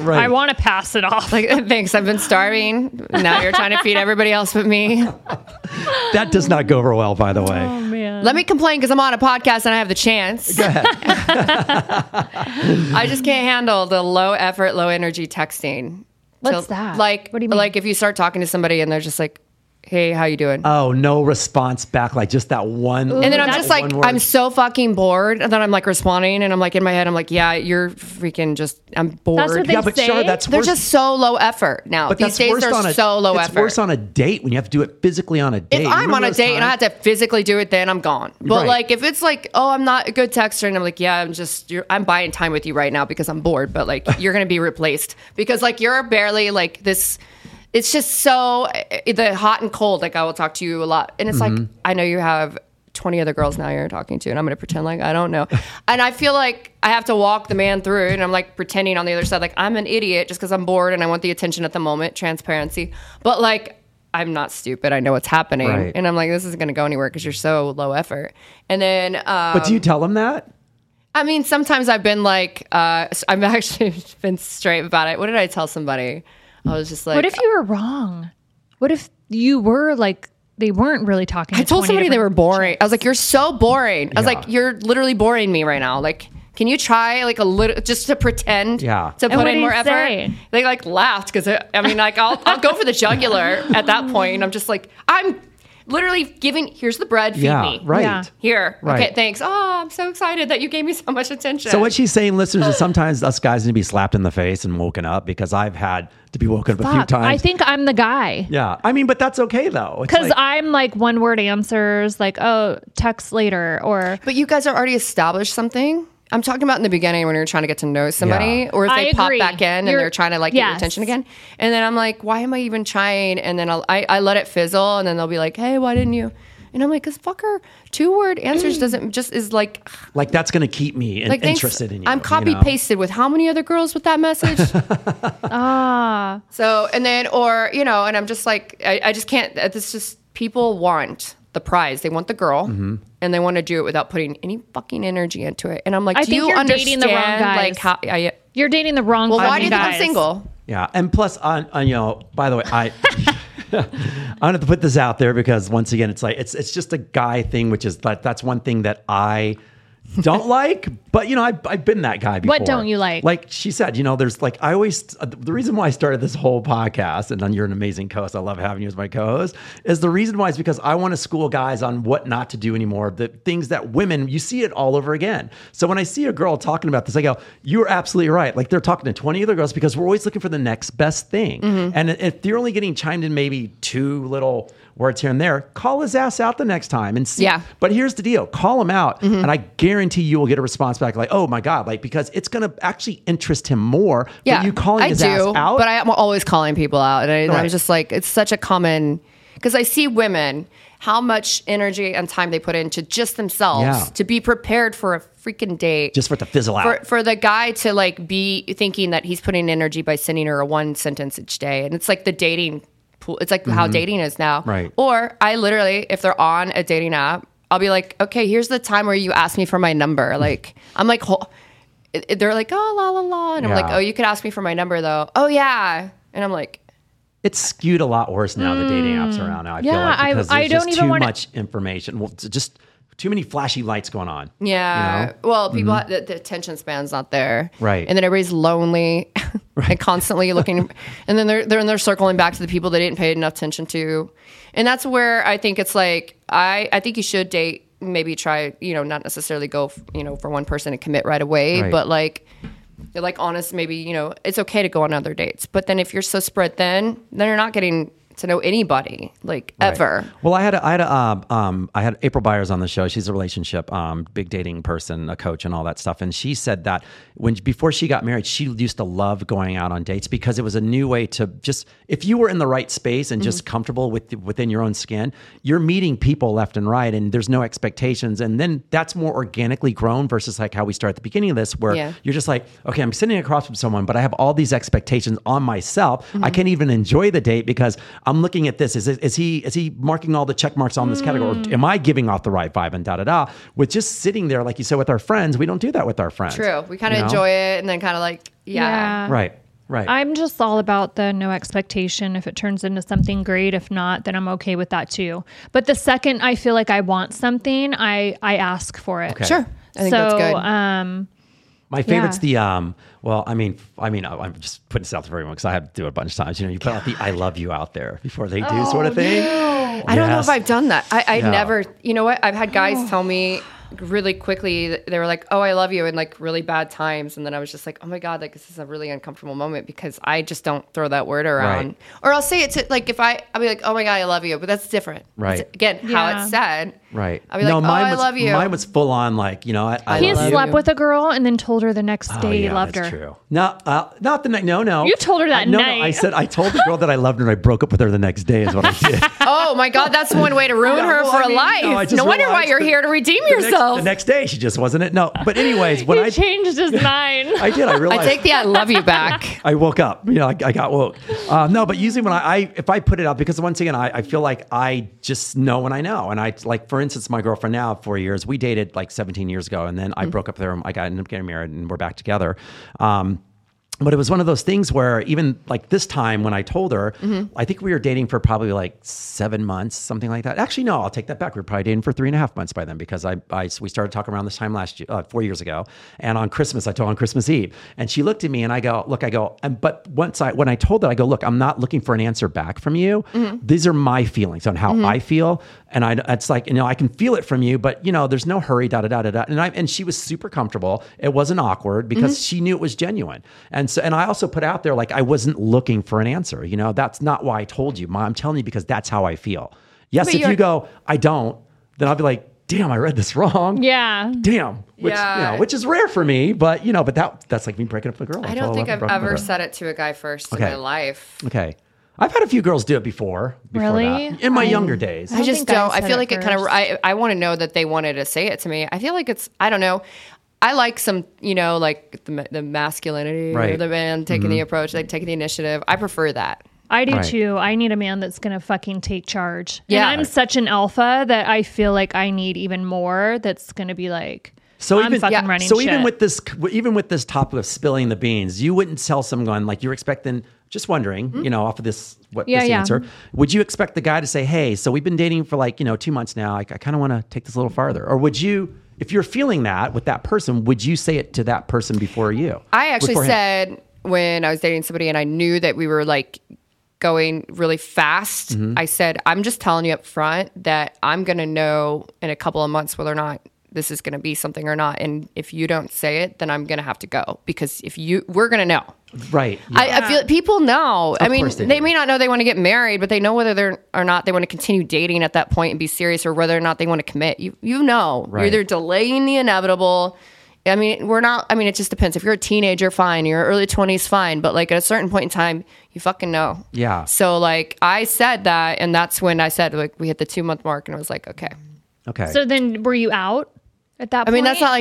I want to pass it off. Like, thanks, I've been starving. Now you're trying to feed everybody else but me. That does not go over well, by the way. Oh man. Let me complain because I'm on a podcast and I have the chance. Go ahead. I just can't handle the low effort, low energy text. What's that? Like, what do you mean? Like if you start talking to somebody and they're just like, hey, how you doing? Oh, no response back. Like just that one. Ooh, and then I'm just like, I'm so fucking bored. And then I'm like responding and I'm like in my head, I'm like, yeah, you're freaking just, I'm bored. That's what they say? Sure, that's they're worse. Just so low effort now. But these days they're so low effort. It's worse on a date when you have to do it physically on a date. If I'm on a date and I have to physically do it, then I'm gone. But like, if it's like, oh, I'm not a good texter. And I'm like, yeah, I'm just, I'm buying time with you right now because I'm bored. But like, you're going to be replaced because like, you're barely like this. It's just so the hot and cold. Like I will talk to you a lot. And it's like, I know you have 20 other girls now you're talking to, and I'm going to pretend like I don't know. And I feel like I have to walk the man through it, and I'm like pretending on the other side like I'm an idiot just because I'm bored and I want the attention at the moment, transparency. But like, I'm not stupid. I know what's happening. Right. And I'm like, this isn't going to go anywhere because you're so low effort. And then... but do you tell them that? I mean, sometimes I've been like... I've actually been straight about it. What did I tell somebody? I was just like... What if you were wrong? What if you were like... They weren't really talking. I told somebody they were boring. I was like, you're so boring. I was like, you're literally boring me right now. Like, can you try like a little, just to pretend to put in more effort? They like laughed. Cause I mean, like I'll go for the jugular at that point. And I'm just like, I'm literally giving, here's the bread. Feed me. Right. Yeah. Here. Right. Okay. Thanks. Oh, I'm so excited that you gave me so much attention. So what she's saying, listeners, is sometimes us guys need to be slapped in the face and woken up, because I've had to be woken up a few times. I think I'm the guy. Yeah. I mean, but that's okay though. Because like, I'm like one word answers, like, oh, text later or... But you guys are already established something. I'm talking about in the beginning when you're trying to get to know somebody, or if they pop back in and they're trying to like get your attention again. And then I'm like, why am I even trying? And then I let it fizzle, and then they'll be like, hey, why didn't you? And I'm like, cause fucker, 2-word answers doesn't just is like... Like that's going to keep me like, interested in you. I'm copy pasted with how many other girls with that message? So, and then, or, you know, and I'm just like, I just can't, it's just people want the prize. They want the girl, and they want to do it without putting any fucking energy into it. And I'm like, do you understand? The wrong guys. Like, how, you're dating the wrong guys. Well, why do you think I'm single? Yeah. And plus, you know, by the way, I'm going to have to put this out there because once again, it's like, it's just a guy thing, which is that's one thing that I don't like, but you know, I've been that guy before. What don't you like? Like she said, you know, there's like, I always, the reason why I started this whole podcast, and you're an amazing co-host, I love having you as my co-host, is the reason why is because I want to school guys on what not to do anymore. The things that women, you see it all over again. So when I see a girl talking about this, I go, you're absolutely right. Like they're talking to 20 other girls because we're always looking for the next best thing. And if they're only getting chimed in maybe 2 little words here and there, call his ass out the next time and see. Yeah. But here's the deal, call him out, and I guarantee you will get a response back like, oh my God, like because it's going to actually interest him more. Yeah, but you calling his ass out. But I'm always calling people out, and I'm just like, it's such a common, because I see women, how much energy and time they put into just themselves to be prepared for a freaking date. Just for it to fizzle out. For the guy to like be thinking that he's putting energy by sending her a 1 sentence each day. And it's like the dating pool. It's like how dating is now. Right. Or I literally, if they're on a dating app, I'll be like, okay, here's the time where you asked me for my number. Like, I'm like, they're like, oh, la, la, la. And I'm like, oh, you could ask me for my number though. Oh yeah. And I'm like, it's skewed a lot worse now. The dating apps around now. I feel like because there's just too much information. Well, just too many flashy lights going on. Yeah. You know? Well, people, the attention span's not there. Right. And then everybody's lonely and constantly looking. And then they're circling back to the people they didn't pay enough attention to. And that's where I think it's like, I think you should date, maybe try, you know, not necessarily go, you know, for one person and commit right away, but like, you're like honest, maybe, you know, it's okay to go on other dates. But then if you're so spread thin, then you're not getting to know anybody like ever. Well, I had April Byers on the show. She's a relationship, big dating person, a coach and all that stuff. And she said that before she got married, she used to love going out on dates because it was a new way to just, if you were in the right space and just comfortable within your own skin, you're meeting people left and right and there's no expectations. And then that's more organically grown versus like how we start at the beginning of this, where you're just like, okay, I'm sitting across from someone, but I have all these expectations on myself. I can't even enjoy the date because I'm looking at this. Is he marking all the check marks on this category? Or am I giving off the right vibe and da da da? With just sitting there, like you said, with our friends, we don't do that with our friends. True. We kind of enjoy it and then kind of like, Right. I'm just all about the no expectation. If it turns into something great, if not, then I'm okay with that too. But the second I feel like I want something, I ask for it. Okay. Sure. I think that's good. My favorite's I'm just putting this out there for everyone because I have to do it a bunch of times. You know, you put out the I love you out there before they do sort of thing. No. Yes. I don't know if I've done that. I never, you know what? I've had guys tell me, really quickly, they were like, oh, I love you, in like really bad times. And then I was just like, oh my God, like this is a really uncomfortable moment because I just don't throw that word around. Right. Or I'll say it to, like, if I'll be like, oh my God, I love you. But that's different. Right. It's, again, how it's said. Right. I'll be like, oh, I love you. Mine was full on, like, you know, I love you. He slept with a girl and then told her the next day he loved her. True. Not the night. No. You told her that night. No, I told the girl that I loved her and I broke up with her the next day is what I did. Oh my God, that's one way to ruin her for life. No wonder why you're here to redeem yourself. The next day, she just wasn't it. No, but anyways, when I changed his mind, I did. I realized. I take the I love you back. I woke up. You know, I got woke. No, but usually when if I put it out, because once again, I feel like I just know when I know, and I like, for instance, my girlfriend now, 4 years, we dated like 17 years ago, and then I broke up with her. I ended up getting married, and we're back together. But it was one of those things where even like this time when I told her, I think we were dating for probably like 7 months, something like that. Actually, no, I'll take that back. We were probably dating for 3.5 months by then because we started talking around this time 4 years ago. And on Christmas, I told her on Christmas Eve, and she looked at me and when I told her, I go, look, I'm not looking for an answer back from you. These are my feelings on how I feel. And it's like, you know, I can feel it from you, but you know, there's no hurry, da-da-da-da-da. And she was super comfortable. It wasn't awkward because she knew it was genuine. And I also put out there, like, I wasn't looking for an answer. You know, that's not why I told you, Mom. I'm telling you because that's how I feel. Yes, but if you go, I don't, then I'll be like, damn, I read this wrong. Yeah. Damn. Which is rare for me, but you know, but that's like me breaking up with a girl. I don't think I've ever said it to a guy first in my life. Okay. I've had a few girls do it before really? That, in my younger days. I just don't. I feel like it kind of, I want to know that they wanted to say it to me. I feel like it's, I don't know. I like some, you know, like the masculinity, right, the man taking the approach, like taking the initiative. I prefer that. I do too. I need a man that's going to fucking take charge. Yeah. And I'm such an alpha that I feel like I need even more that's going to be like, so I'm fucking running shit. So even with this topic of spilling the beans, you wouldn't tell someone, like, you're expecting, just wondering, you know, off of this, this answer, would you expect the guy to say, hey, so we've been dating for like, you know, 2 months now. I kind of want to take this a little farther. Or would you, if you're feeling that with that person, would you say it to that person before you? I actually said when I was dating somebody and I knew that we were like going really fast, I said, I'm just telling you up front that I'm going to know in a couple of months whether or not this is going to be something or not. And if you don't say it, then I'm going to have to go because we're going to know. Right. Yeah. I feel people know. I mean, they may not know they want to get married, but they know whether or not they want to continue dating at that point and be serious or whether or not they want to commit. You know, right. You're either delaying the inevitable. I mean, it just depends. If you're a teenager, fine. You're early 20s, fine. But like at a certain point in time, you fucking know. Yeah. So like I said that, and that's when I said, like, we hit the 2-month mark and I was like, okay. So then were you out? At that point? I mean, that's not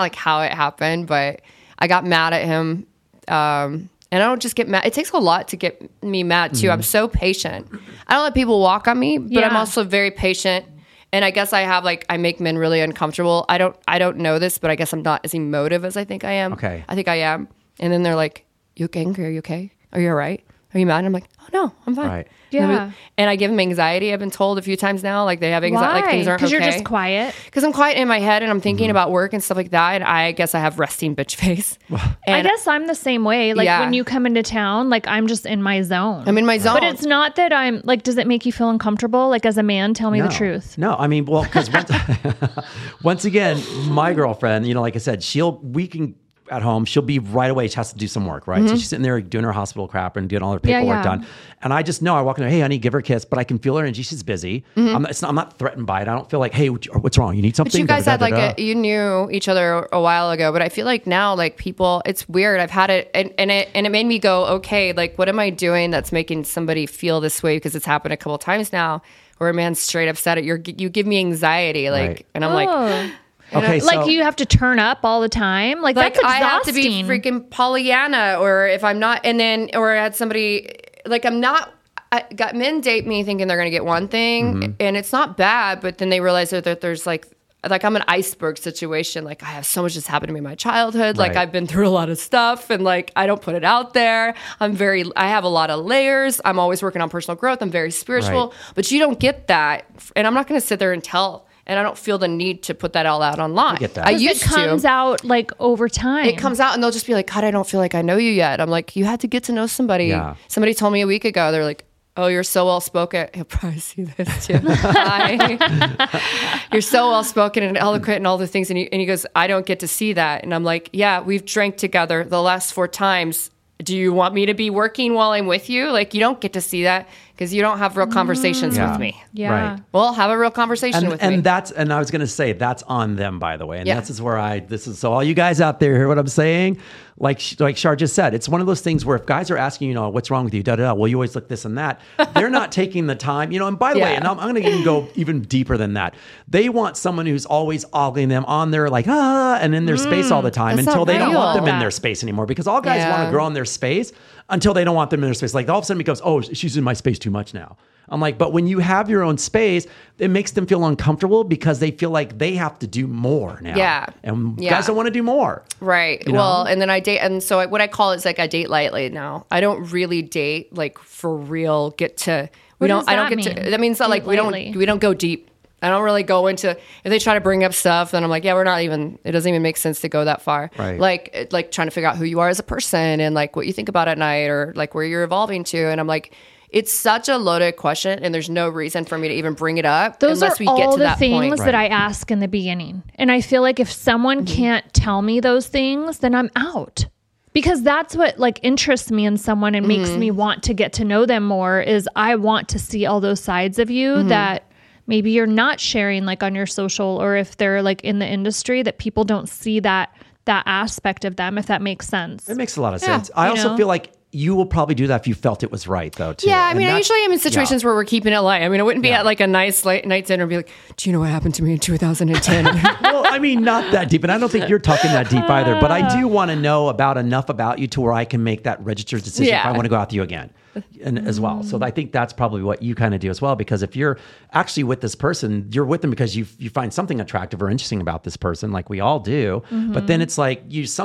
like how it happened, but I got mad at him. And I don't just get mad. It takes a lot to get me mad too. I'm so patient. I don't let people walk on me, but I'm also very patient. And I guess I have like, I make men really uncomfortable. I don't know this, but I guess I'm not as emotive as I think I am. Okay. I think I am. And then they're like, you okay? Are you okay? Are you all right? Are you mad? And I'm like, oh no, I'm fine. Right. Yeah. And I give them anxiety. I've been told a few times now, like they have anxiety, like things aren't okay. Because you're just quiet. Because I'm quiet in my head and I'm thinking about work and stuff like that. And I guess I have resting bitch face. And I guess I'm the same way. Like when you come into town, like I'm just in my zone. I'm in my zone. But it's not that I'm like, does it make you feel uncomfortable? Like as a man, tell me the truth. No, I mean, well, because once again, my girlfriend, you know, like I said, at home, she'll be right away. She has to do some work, right? So she's sitting there doing her hospital crap and getting all her paperwork done. And I just know I walk in there, hey, honey, give her a kiss, but I can feel her energy. She's busy. I'm not threatened by it. I don't feel like, hey, what's wrong? You need something? But you guys you knew each other a while ago, but I feel like now, like people, it's weird. I've had it and it made me go, okay, like what am I doing that's making somebody feel this way? Because it's happened a couple of times now where a man straight up said it. You give me anxiety, like, and I'm like. Okay, like you have to turn up all the time. Like that's exhausting. I have to be freaking Pollyanna, or if I'm not, or I had somebody like I'm not. Men date me thinking they're going to get one thing, and it's not bad, but then they realize that there's like I'm an iceberg situation. Like I have so much that's happened to me in my childhood. Right. Like I've been through a lot of stuff, and like I don't put it out there. I have a lot of layers. I'm always working on personal growth. I'm very spiritual, but you don't get that, and I'm not going to sit there and tell. And I don't feel the need to put that all out online. I get that. It comes out like over time. It comes out and they'll just be like, God, I don't feel like I know you yet. I'm like, you had to get to know somebody. Yeah. Somebody told me a week ago, they're like, Oh, you're so well-spoken. He'll probably see this too. Hi. You're so well-spoken and eloquent and all the things. And he goes, I don't get to see that. And I'm like, yeah, we've drank together the last 4 times. Do you want me to be working while I'm with you? Like, you don't get to see that because you don't have real conversations with me. Yeah. Right. Well, have a real conversation with me. And I was going to say, that's on them, by the way. And so all you guys out there hear what I'm saying? Like Char just said, it's one of those things where if guys are asking, what's wrong with you? Well, you always look this and that. They're not taking the time, and by the way, and I'm going to go even deeper than that. They want someone who's always ogling them on their and in their space all the time until they don't want them in their space anymore, because all guys want to grow in their space until they don't want them in their space. Like all of a sudden it becomes, oh, she's in my space too much now. I'm like, but when you have your own space, it makes them feel uncomfortable because they feel like they have to do more now. Yeah. And guys don't want to do more. Right. Well, and then I date. And so what I call is like I date lightly now. I don't really date like for real that means that like we don't go deep. I don't really go into, if they try to bring up stuff, then I'm like, yeah, it doesn't even make sense to go that far. Right. Like trying to figure out who you are as a person and like what you think about at night or like where you're evolving to. And I'm like, it's such a loaded question, and there's no reason for me to even bring it up unless we get to that point. Those are all the things that I ask in the beginning. And I feel like if someone can't tell me those things, then I'm out. Because that's what like interests me in someone and makes me want to get to know them more, is I want to see all those sides of you that maybe you're not sharing like on your social, or if they're like in the industry that people don't see that aspect of them, if that makes sense. It makes a lot of sense. I also feel like you will probably do that if you felt it was right, though, too. Yeah, I usually am in situations where we're keeping it light. I wouldn't be at like a nice late night dinner and be like, do you know what happened to me in 2010? Well, not that deep. And I don't think you're talking that deep either. But I do want to know enough about you to where I can make that registered decision if I want to go out with you again and as well. So I think that's probably what you kind of do as well. Because if you're actually with this person, you're with them because you find something attractive or interesting about this person, like we all do. Mm-hmm. But then it's like you just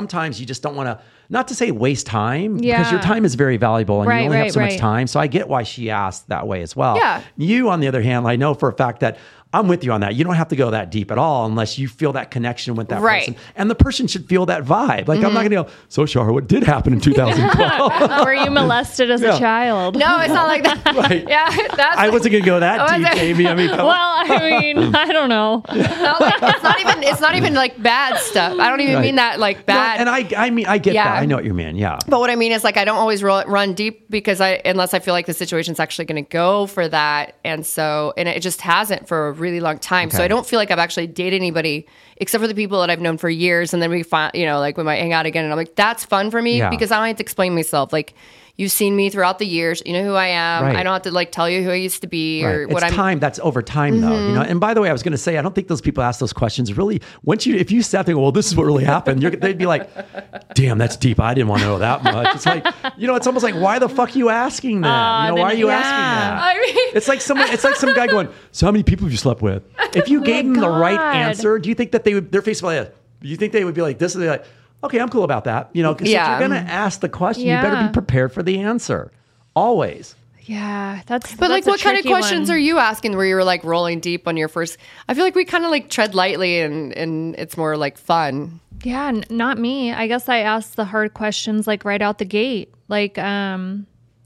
don't want to, not to say waste time, because your time is very valuable and you only have so much time. So I get why she asked that way as well. Yeah. You, on the other hand, I know for a fact that I'm with you on that. You don't have to go that deep at all unless you feel that connection with that person. And the person should feel that vibe. Like, I'm not going to go, so Char, what did happen in 2012? Were you molested as a child? No, it's not like that. Right. Yeah, I wasn't going to go that deep, Jamie. I don't know. No, it's not even like bad stuff. I don't even mean that like bad. No, and I get that. I know what you mean, yeah. But what I mean is like, I don't always run deep because unless I feel like the situation's actually going to go for that. And so, and it just hasn't for a really long time. Okay. So I don't feel like I've actually dated anybody except for the people that I've known for years. And then we find, like we might hang out again and I'm like, that's fun for me because I don't have to explain myself. Like, you've seen me throughout the years. You know who I am. Right. I don't have to like tell you who I used to be or what I'm. It's time. That's over time, though. And by the way, I was going to say, I don't think those people ask those questions. Really, if you sat there and go, well, this is what really happened, they'd be like, damn, that's deep. I didn't want to know that much. It's like, it's almost like, why the fuck are you asking that? Why are you asking that? It's like some guy going, so how many people have you slept with? If you gave them the right answer, do you think that their face would be like, do you think they would be like this? And they're like, okay, I'm cool about that. Because if you're going to ask the question, you better be prepared for the answer. Always. Yeah. But like, what kind of questions are you asking where you were like rolling deep on your first? I feel like we kind of like tread lightly and it's more like fun. Yeah. Not me. I guess I asked the hard questions like right out the gate. Like,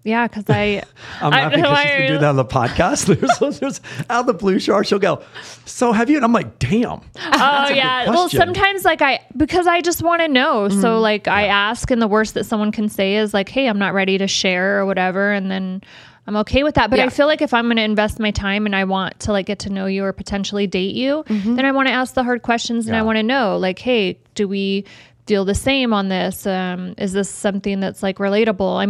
yeah, because I'm laughing because she's been doing that on the podcast. There's out of the blue, Char, she'll go, so have you? And I'm like, damn. Oh, yeah. Well, sometimes like because I just want to know. Mm-hmm. So like I ask, and the worst that someone can say is like, hey, I'm not ready to share or whatever. And then I'm okay with that. But I feel like if I'm going to invest my time and I want to like get to know you or potentially date you, then I want to ask the hard questions and I want to know like, hey, do we feel the same on this? Is this something that's like relatable?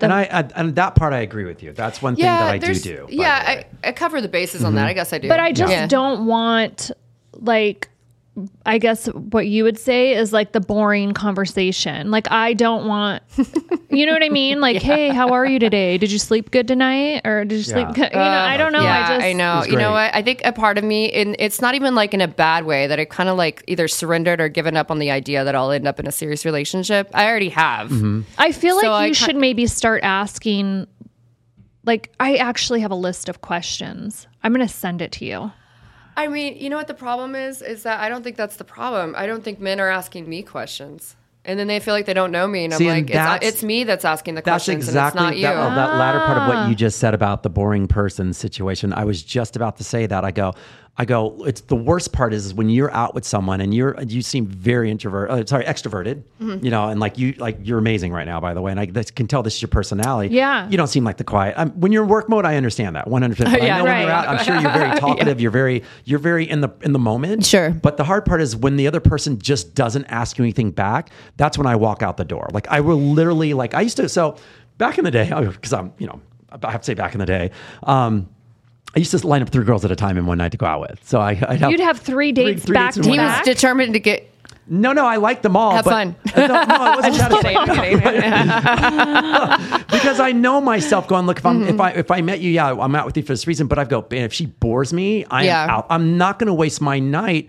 And that part I agree with you. That's one thing that I do. Yeah, I cover the bases on that. I guess I do. But I just don't want, like, I guess what you would say is like the boring conversation. Like, I don't want, you know what I mean? Like, hey, how are you today? Did you sleep good tonight? Or did you sleep good? I don't know. Yeah, I know. You know what? I think a part of me, and it's not even like in a bad way, that I kind of like either surrendered or given up on the idea that I'll end up in a serious relationship. I already have. Mm-hmm. I feel like you should maybe start asking, like, I actually have a list of questions. I'm going to send it to you. I mean, you know what the problem is that I don't think that's the problem. I don't think men are asking me questions. And then they feel like they don't know me. And see, I'm like, and it's me that's asking the questions, exactly, and it's not you. That latter part of what you just said about the boring person situation, I was just about to say that. I go, it's the worst part is when you're out with someone and you seem very extroverted, mm-hmm. you know, and you're amazing right now, by the way. And I can tell this is your personality. Yeah. You don't seem like the quiet. When you're in work mode, I understand that 100%. Yeah, I know, right. When you're out, I'm sure you're very talkative. Yeah. You're very in the moment. Sure. But the hard part is when the other person just doesn't ask you anything back, that's when I walk out the door. Like I will literally, like I used to, so back in the day, because I have to say back in the day, I used to line up 3 girls at a time in one night to go out with. So You'd have 3 dates back to back? He was determined to get... No, I liked them all. Have fun. No, I wasn't kidding. Because I know myself going, look, if I met you, yeah, I'm out with you for this reason, but I go, man, if she bores me, I'm out. I'm not going to waste my night,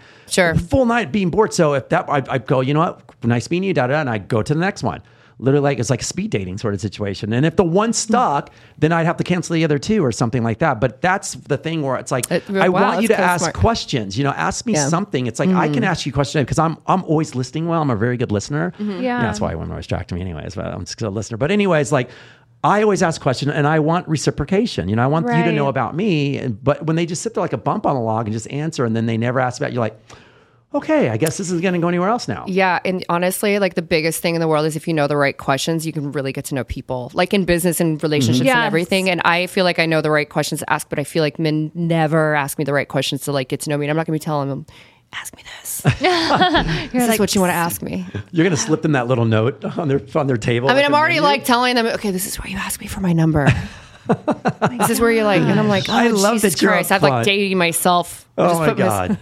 full night being bored. So if that, I go, you know what, nice meeting you, da-da-da, and I go to the next one. Literally, it's like a speed dating sort of situation. And if the one stuck, then I'd have to cancel the other 2 or something like that. But that's the thing where it's like, I want you to ask questions. You know, ask me something. It's like, I can ask you questions because I'm always listening well. I'm a very good listener. Mm-hmm. Yeah. That's why women always attract me anyways, but I'm just a listener. But anyways, I always ask questions and I want reciprocation. You know, I want you to know about me. But when they just sit there like a bump on a log and just answer and then they never ask about you, like... okay, I guess this is going to go anywhere else now. Yeah, and honestly, the biggest thing in the world is if you know the right questions, you can really get to know people. Like in business and relationships and everything. And I feel like I know the right questions to ask, but I feel like men never ask me the right questions to get to know me. And I'm not going to be telling them, ask me this. This is what you want to ask me. You're going to slip them that little note on their table. I mean, I'm already telling them, okay, this is where you ask me for my number. This is where you're like, and I'm like, oh, I love Jesus Christ. I've dating myself. Oh my God.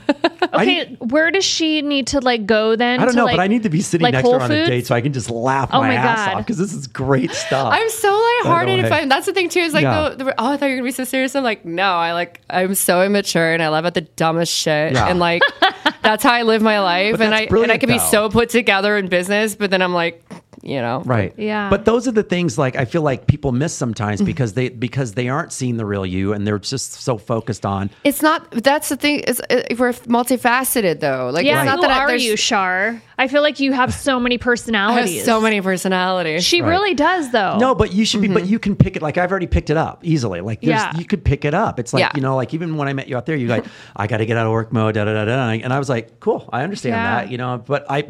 Okay, where does she need to go then? I don't know, but I need to be sitting next to her on a date so I can just laugh my ass off because this is great stuff. I'm so lighthearted. That's the thing too is oh, I thought you were going to be so serious. I'm like, no, I'm so immature and I laugh at the dumbest shit and that's how I live my life and I can be so put together in business, but then I'm like, you know, right? Yeah. But those are the things I feel like people miss sometimes because they aren't seeing the real you and they're just so focused on. It's not. That's the thing. We're multifaceted though. It's not that are you, Char? I feel like you have so many personalities. I have so many personalities. She really does though. No, but you should be. But you can pick it. I've already picked it up easily. You could pick it up. It's even when I met you out there, you're like, I got to get out of work mode. Da da da da. And I was like, cool, I understand that. You know, but I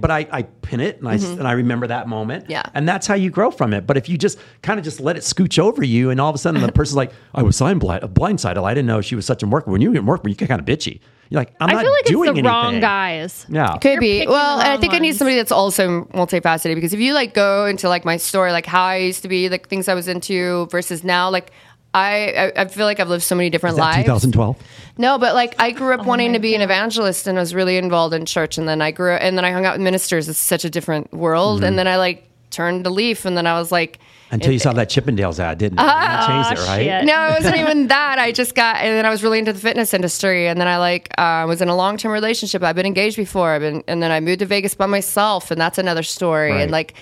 pin it and I remember that moment. Yeah. And that's how you grow from it. But if you just kind of just let it scooch over you and all of a sudden the person's like, I was blindsided. I didn't know she was such a worker. When you were in work, you get kind of bitchy. You're like, I'm not doing anything. I feel like it's the wrong guys. Yeah. Could be. Well, and I think I need somebody that's also multifaceted because if you go into my story, how I used to be, things I was into versus now, I feel like I've lived so many different lives. 2012? No, but I grew up wanting to be an evangelist and I was really involved in church and then I grew up and then I hung out with ministers. It's such a different world. Mm-hmm. And then I turned the leaf and then I was like... Until you saw that Chippendales ad, didn't you? That changed it, right? Shit. No, it wasn't even that. And then I was really into the fitness industry and then I was in a long-term relationship. I've been engaged before and then I moved to Vegas by myself and that's another story. Right. And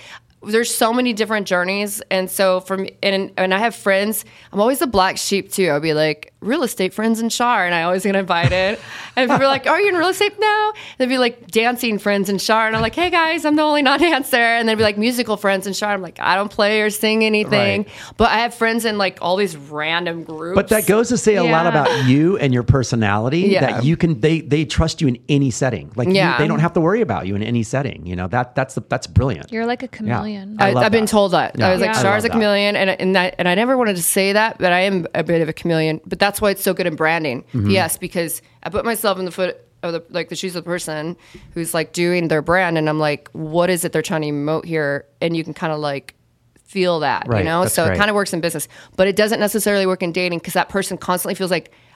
there's so many different journeys. And so for me, and I have friends, I'm always the black sheep too. I'll be real estate friends in Char. And I always get invited. And people are are you in real estate now? And they'd be dancing friends in Char. And I'm hey guys, I'm the only non-dancer. And they'd be musical friends in Char. I'm I don't play or sing anything. Right. But I have friends in all these random groups. But that goes to say a lot about you and your personality that you can, they trust you in any setting. They don't have to worry about you in any setting. You know, that's brilliant. You're a chameleon. Yeah. I've been told that. Yeah. I was Char's a chameleon, and I never wanted to say that, but I am a bit of a chameleon. But that's why it's so good in branding. Mm-hmm. Yes, because I put myself in the foot of the shoes of the person who's doing their brand, and I'm what is it they're trying to emote here? And you can kind of feel that, right, you know. So it kind of works in business, but it doesn't necessarily work in dating because that person constantly feels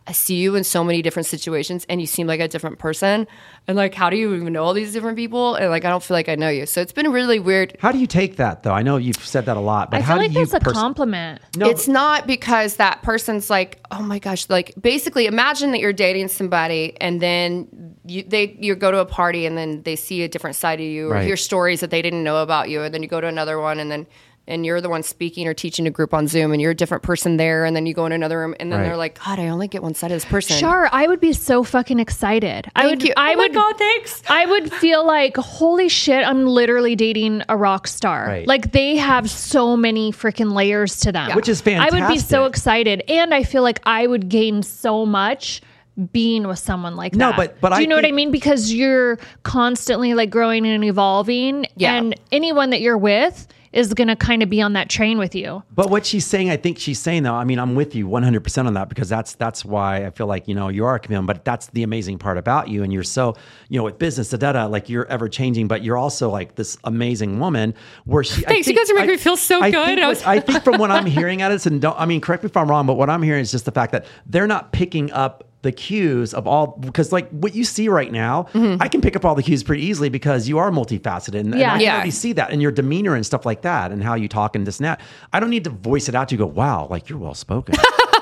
I see you in so many different situations and you seem like a different person. And how do you even know all these different people? And I don't feel like I know you. So it's been really weird. How do you take that though? I know you've said that a lot, but I feel that's a compliment. No, it's not because that person's oh my gosh, basically imagine that you're dating somebody and then you go to a party and then they see a different side of you or hear stories that they didn't know about you. And then you go to another one and then and you're the one speaking or teaching a group on Zoom, and you're a different person there, and then you go in another room, and then they're like, God, I only get one side of this person. Char, I would be so fucking excited. Thank you. Oh my God, thanks. I would feel like, holy shit, I'm literally dating a rock star. Right. Like, they have so many freaking layers to them. Yeah. Which is fantastic. I would be so excited, and I feel like I would gain so much being with someone like that. No, but do you know what I mean? Because you're constantly like growing and evolving, and anyone that you're with is going to kind of be on that train with you. But what she's saying, I think she's saying though, I mean, I'm with you 100% on that, because that's why I feel like, you know, you are a chameleon, but that's the amazing part about you. And you're so, you know, with business, like you're ever changing, but you're also like this amazing woman where she, thanks, you guys are making me feel so good. I think from what I'm hearing at it, and don't, I mean, correct me if I'm wrong, but what I'm hearing is just the fact that they're not picking up the cues of all, because like what you see right now, I can pick up all the cues pretty easily because you are multifaceted and I can already see that in your demeanor and stuff like that and how you talk and this and that. I don't need to voice it out to go, wow, like you're well spoken.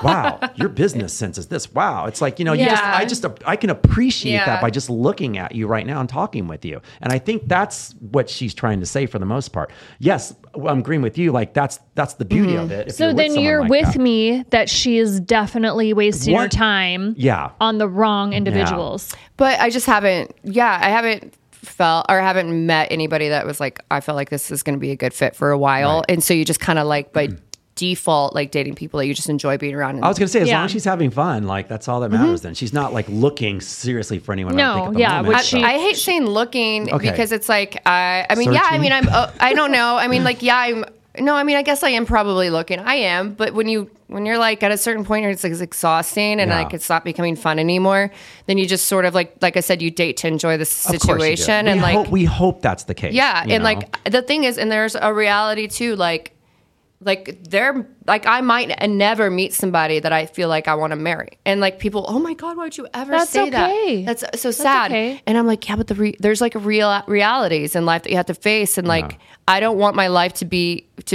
Wow, your business sense is this. Wow. It's like, you know, I can appreciate that by just looking at you right now and talking with you. And I think that's what she's trying to say for the most part. Yes, I'm agreeing with you. Like that's the beauty of it. So then you're with me that she is definitely wasting her time on the wrong individuals. Yeah. But I just haven't met anybody that was like, I felt like this is going to be a good fit for a while. Right. And so you just kind of like, by default, like dating people that you just enjoy being around. I was going to say, as long as she's having fun, like that's all that matters then. She's not like looking seriously for anyone. No, moment, so. I hate saying looking because it's like, I don't know. I mean, like, I guess I am probably looking. I am. But when you're like at a certain point where it's like it's exhausting and like it's not becoming fun anymore, then you just sort of like I said, you date to enjoy the situation. And we hope that's the case. Yeah. And like the thing is, and there's a reality too, I might never meet somebody that I feel like I want to marry. And like people, oh my God, why would you ever say that? That's so sad. Okay. And I'm like, yeah, but there's like real realities in life that you have to face. And like, I don't want my life to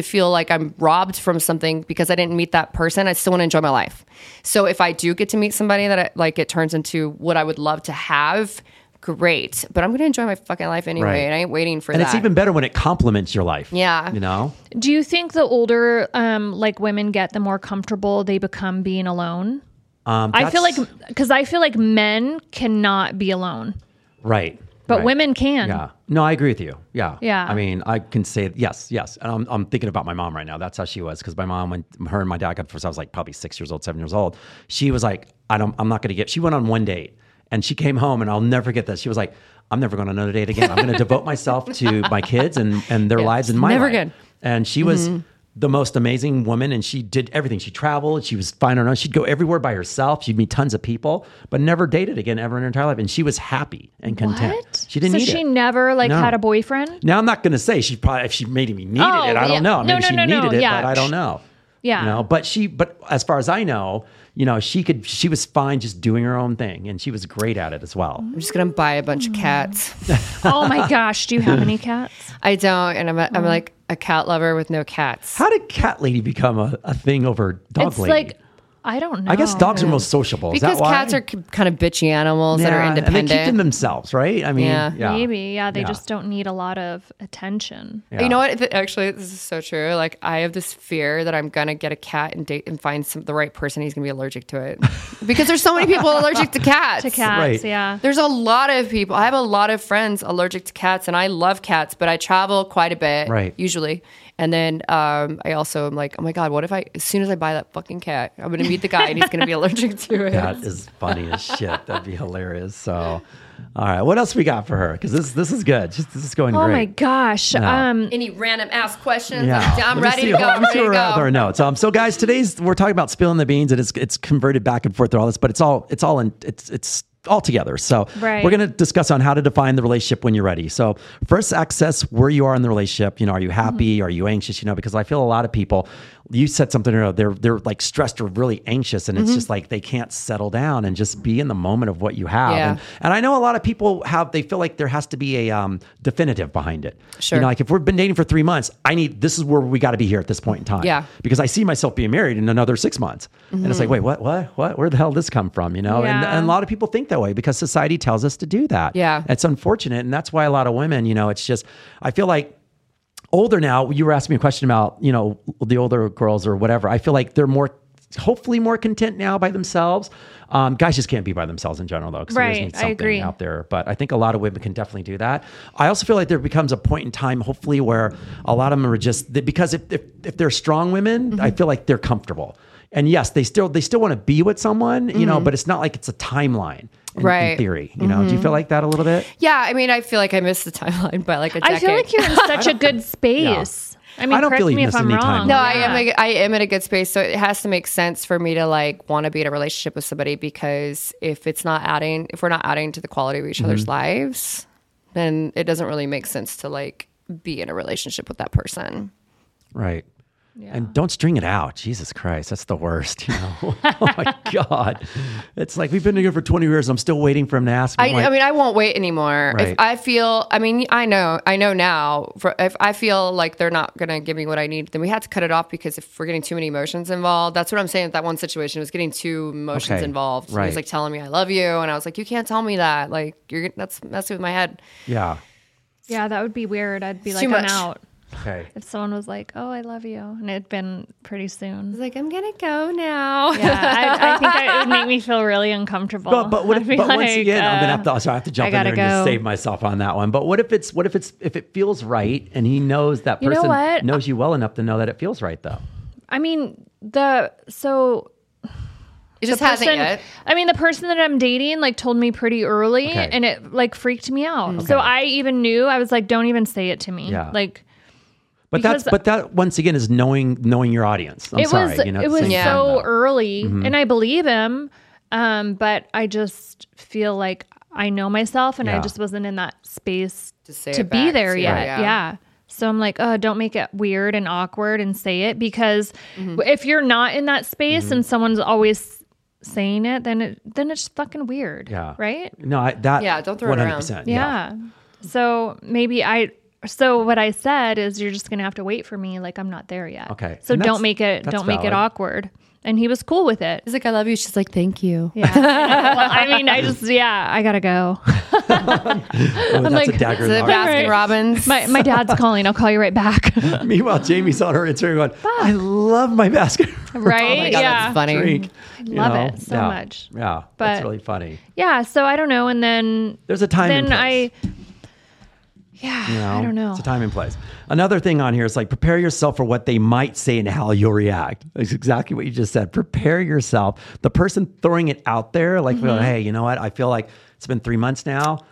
feel like I'm robbed from something because I didn't meet that person. I still want to enjoy my life. So if I do get to meet somebody that it turns into what I would love to have, great, but I'm going to enjoy my fucking life anyway, and I ain't waiting for that. And it's even better when it complements your life. Yeah. You know? Do you think the older women get, the more comfortable they become being alone? I feel like men cannot be alone. Right. But women can. Yeah. No, I agree with you. Yeah. Yeah. I mean, I can say yes. And I'm thinking about my mom right now. That's how she was. Because my mom, when her and my dad got divorced, I was like probably 7 years old. She was like, I'm not going to get, she went on one date. And she came home, and I'll never forget this. She was like, I'm never going on another date again. I'm going to devote myself to my kids and their lives and my life. Never again. And she was the most amazing woman, and she did everything. She traveled. She was fine on her own. She'd go everywhere by herself. She'd meet tons of people, but never dated again ever in her entire life. And she was happy and content. What? She didn't need it. So she never had a boyfriend? Now, I'm not going to say she probably, if she maybe needed it. I don't know. Maybe she needed it, but I don't know. Yeah. You know, but as far as I know, you know, she was fine just doing her own thing, and she was great at it as well. I'm just going to buy a bunch of cats. Oh my gosh. Do you have any cats? I don't. And I'm like a cat lover with no cats. How did cat lady become a thing over dog lady? It's like, I don't know. I guess dogs are most sociable. Is that why? Because cats are kind of bitchy animals that are independent. And they keep them themselves, right? I mean, maybe. Yeah, they just don't need a lot of attention. Yeah. You know what? Actually, this is so true. Like, I have this fear that I'm going to get a cat and date and find the right person. He's going to be allergic to it. Because there's so many people allergic to cats. Right. There's a lot of people. I have a lot of friends allergic to cats, and I love cats, but I travel quite a bit, usually. And then I also am like, oh my God, what if as soon as I buy that fucking cat, I'm going to meet the guy and he's going to be allergic to it. That is funny as shit. That'd be hilarious. So, all right. What else we got for her? Because this is good. This is going great. Oh my gosh. Yeah. Any random ass questions? Yeah. I'm ready to go. I'm ready to go. Or no. So guys, we're talking about spilling the beans, and it's converted back and forth through all this, but it's all all together. So we're going to discuss on how to define the relationship when you're ready. So first, access where you are in the relationship. You know, are you happy? Are you anxious? You know, because I feel a lot of people, you said something, you know, they're like stressed or really anxious, and it's just like they can't settle down and just be in the moment of what you have. Yeah. And I know a lot of people they feel like there has to be a definitive behind it. Sure. You know, like if we've been dating for 3 months, this is where we got to be here at this point in time. Yeah. Because I see myself being married in another 6 months. And it's like, wait, what, where the hell did this come from? You know, and a lot of people think that way because society tells us to do that. Yeah. It's unfortunate. And that's why a lot of women, you know, it's just, I feel like older now, you were asking me a question about, you know, the older girls or whatever. I feel like they're more, hopefully more content now by themselves. Guys just can't be by themselves in general though. 'Cause right. They just need something out there, but I think a lot of women can definitely do that. I also feel like there becomes a point in time, hopefully, where a lot of them are just, because if they're strong women, I feel like they're comfortable. And yes, they still want to be with someone, you know, but it's not like it's a timeline in theory, you know. Do you feel like that a little bit? Yeah. I mean, I feel like I missed the timeline by like a decade. I feel like you're in such a good space. Yeah. I mean, I don't correct feel me if I'm wrong. No, I am in a good space. So it has to make sense for me to like want to be in a relationship with somebody, because if we're not adding to the quality of each other's lives, then it doesn't really make sense to like be in a relationship with that person. Right. Yeah. And don't string it out. Jesus Christ, that's the worst, you know? Oh my God. It's like, we've been together for 20 years. I'm still waiting for him to ask me. I mean, I won't wait anymore. Right. I know now, if I feel like they're not going to give me what I need, then we have to cut it off, because if we're getting too many emotions involved, that's what I'm saying. That one situation was getting too emotions involved. Right. He was like telling me, I love you. And I was like, you can't tell me that. Like, that's messing with my head. Yeah. Yeah, that would be weird. I'd be like, I'm out. Okay. If someone was like, "Oh, I love you," and it'd been pretty soon, it's like, "I'm gonna go now." Yeah, I think it would make me feel really uncomfortable. But once again, I'm gonna have to. So I have to jump in there and just save myself on that one. But what if it feels right, and he knows that person knows you well enough to know that it feels right, though. I mean, it just hasn't yet. I mean, the person that I'm dating like told me pretty early, and it like freaked me out. Okay. So I even knew. I was like, "Don't even say it to me." Yeah. Like. But that once again is knowing your audience. It was so early, and I believe him, but I just feel like I know myself, and I just wasn't in that space to be there yet. Right. Yeah. So I'm like, oh, don't make it weird and awkward and say it, because if you're not in that space and someone's always saying it, then it's fucking weird. Yeah. Right. No, don't throw it around. 100%. Yeah. So maybe So what I said is, you're just going to have to wait for me. Like, I'm not there yet. Okay. So don't make it awkward. And he was cool with it. He's like, I love you. She's like, thank you. Yeah. Well, I mean, I got to go. That's like, a dagger in the heart. Baskin Robbins. My dad's calling. I'll call you right back. Meanwhile, Jamie's on her Instagram going, I love my Baskin. Right? Oh my God, that's funny. Drink. I love it so much. Yeah. But that's really funny. Yeah. So I don't know. And then there's a time and place. Yeah, you know, I don't know. It's a time and place. Another thing on here is like, prepare yourself for what they might say and how you'll react. It's exactly what you just said. Prepare yourself. The person throwing it out there, like, hey, you know what? I feel like it's been 3 months now.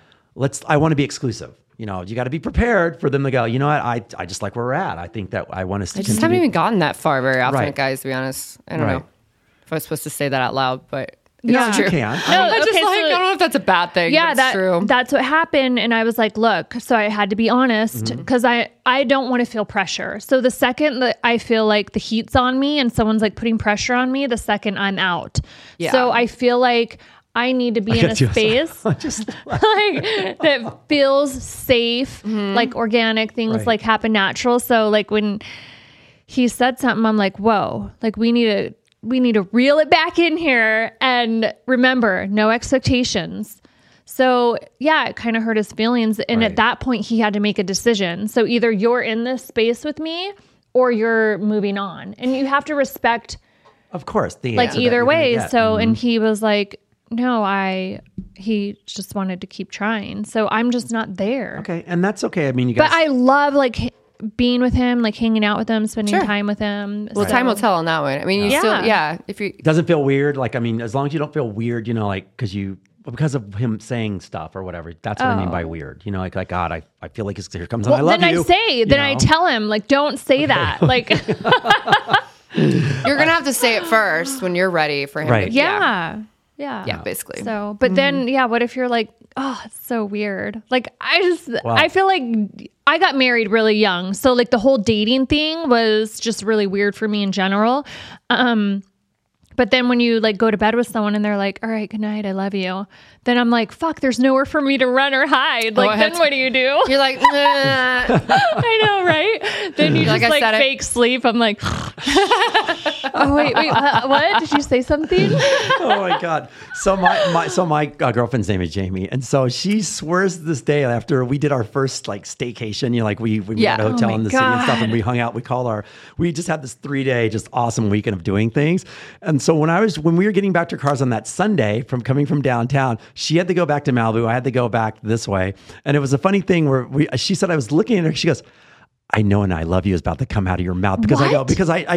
I want to be exclusive. You know, you got to be prepared for them to go, you know what? I just like where we're at. I think that I want to. I just haven't even gotten that far very often, guys. To be honest, I don't know if I was supposed to say that out loud, but. It's true. No, I don't know if that's a bad thing. Yeah, that's true. That's what happened. And I was like, look, so I had to be honest, because I don't want to feel pressure. So the second that I feel like the heat's on me and someone's like putting pressure on me, the second I'm out. Yeah. So I feel like I need to be in a space like that feels safe, like organic things like happen natural. So like when he said something, I'm like, whoa, like we need to reel it back in here, and remember, no expectations. So yeah, it kind of hurt his feelings. And at that point he had to make a decision. So either you're in this space with me or you're moving on, and you have to respect, of course, the like either way. So, and he was like, no, he just wanted to keep trying. So I'm just not there. Okay. And that's okay. I mean, you guys, but I love like being with him, like hanging out with him, spending time with him. Well, time will tell on that one. I mean, you still, if you doesn't feel weird, like, I mean, as long as you don't feel weird, you know, like, because of him saying stuff or whatever, that's what I mean by weird. You know, like, God, I feel like here comes I love you. I tell him, like, don't say that. Like, you're gonna have to say it first when you're ready for him. Right. Yeah, basically. So, but then, what if you're like, oh, it's so weird. Like, I feel like I got married really young. So like the whole dating thing was just really weird for me in general. But then when you like go to bed with someone and they're like, all right, good night, I love you. Then I'm like, fuck, there's nowhere for me to run or hide. Like, oh, then what do? You're like, nah. I know, right? Then you just like fake sleep. I'm like, oh, wait, what? Did you say something? Oh my God. So my girlfriend's name is Jamie. And so she swears to this day after we did our first like staycation, you know, like we had a hotel in the city and stuff and we hung out, we just had this 3-day, just awesome weekend of doing things. And so when we were getting back to cars on that Sunday coming from downtown, she had to go back to Malibu. I had to go back this way. And it was a funny thing where she said, I was looking at her. She goes, I know an I love you is about to come out of your mouth because I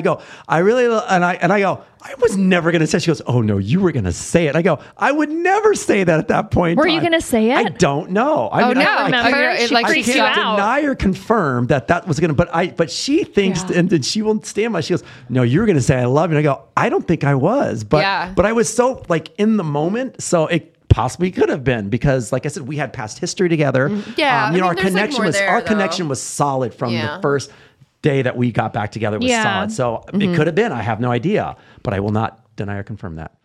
go, I was never going to say it. She goes, oh no, you were going to say it. I go, I would never say that at that point. Were you going to say it? I don't know. I can't deny or confirm that was going to, but she thinks, and she will stand by, she goes, no, you were going to say I love you. And I go, I don't think I was, but I was so like in the moment. So it possibly could have been because, like I said, we had past history together. Yeah, our connection was solid from the first day that we got back together. It was solid, so it could have been. I have no idea, but I will not deny or confirm that.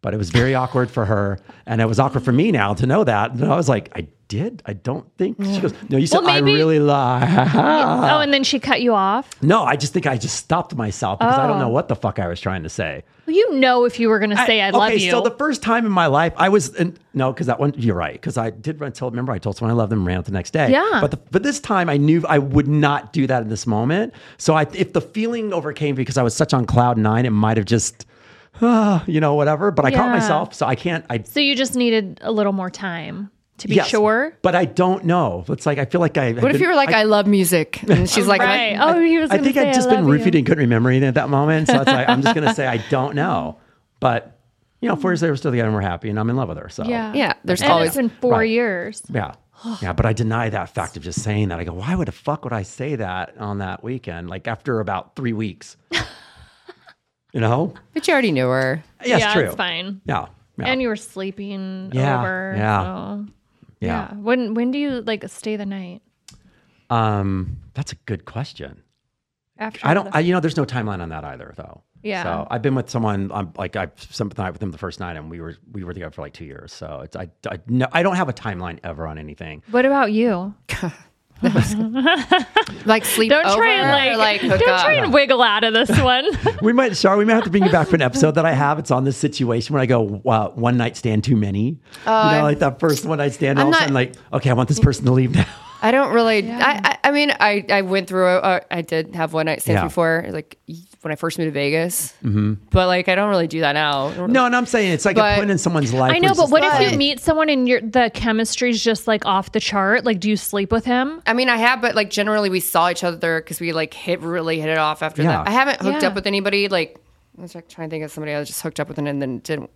But it was very awkward for her, and it was awkward for me now to know that. And I was like, I did? I don't think. She goes, no, you said I really lie. Oh, and then she cut you off? No, I just think I just stopped myself because I don't know what the fuck I was trying to say. Well, you know, if you were going to say I love you. So the first time in my life, you're right. Because I did remember I told someone I love them and ran out the next day. Yeah. But this time I knew I would not do that in this moment. So if the feeling overcame because I was such on cloud nine, it might have just, whatever. But I caught myself. So I can't. So you just needed a little more time. To be sure. But I don't know. It's like, I feel like I... What if you were like, I love music? And she's like... Right. I think I'd just been roofied and couldn't remember anything at that moment. So it's like, I'm just going to say, I don't know. But, you know, 4 years later, we're still together and we're happy and I'm in love with her. So... Yeah. There's always... It's been 4 years. Yeah. Yeah, but I deny that fact of just saying that. I go, why the fuck would I say that on that weekend? Like after about 3 weeks. You know? But you already knew her. Yes, yeah, true. It's fine. Yeah. And you were sleeping over. Yeah. So. Yeah. When do you like stay the night? That's a good question. There's no timeline on that either though. Yeah. So I've been with someone. I spent the night with him the first night, and we were together for like 2 years. So it's I don't have a timeline ever on anything. What about you? Like sleep don't over, try and like hook don't up. Try and wiggle out of this one. we might have to bring you back for an episode that I have. It's on this situation where I go, wow, one night stand too many. Like that first one night stand, all of a sudden like, okay, I want this person to leave now. I don't really. Yeah. I mean, I went through. I did have one night stands before, like when I first moved to Vegas. Mm-hmm. But like, I don't really do that now. No, and I'm saying it's like a point in someone's life. I know, but what if you meet someone and the chemistry's just like off the chart? Like, do you sleep with him? I mean, I have, but like generally we saw each other because we like really hit it off after that. I haven't hooked up with anybody. Like, I was like trying to think of somebody I was just hooked up with and then didn't.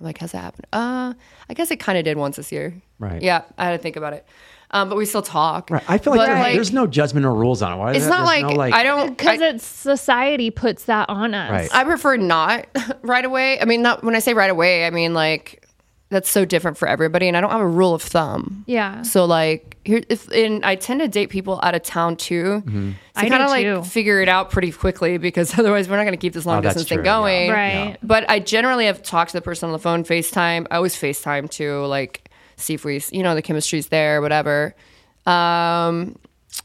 I'm like, has that happened? I guess it kind of did once this year. Right. Yeah, I had to think about it. But we still talk. Right. I feel like there's no judgment or rules on it. Why? It's not like, I don't... Because it's society puts that on us. Right. I prefer not right away. I mean, not when I say right away, I mean like that's so different for everybody and I don't have a rule of thumb. Yeah. So like I tend to date people out of town too. Mm-hmm. So I kind of like figure it out pretty quickly because otherwise we're not going to keep this long distance thing going. Yeah. Right. Yeah. But I generally have talked to the person on the phone, FaceTime. I always FaceTime too, like... see if we, you know, the chemistry's there, whatever.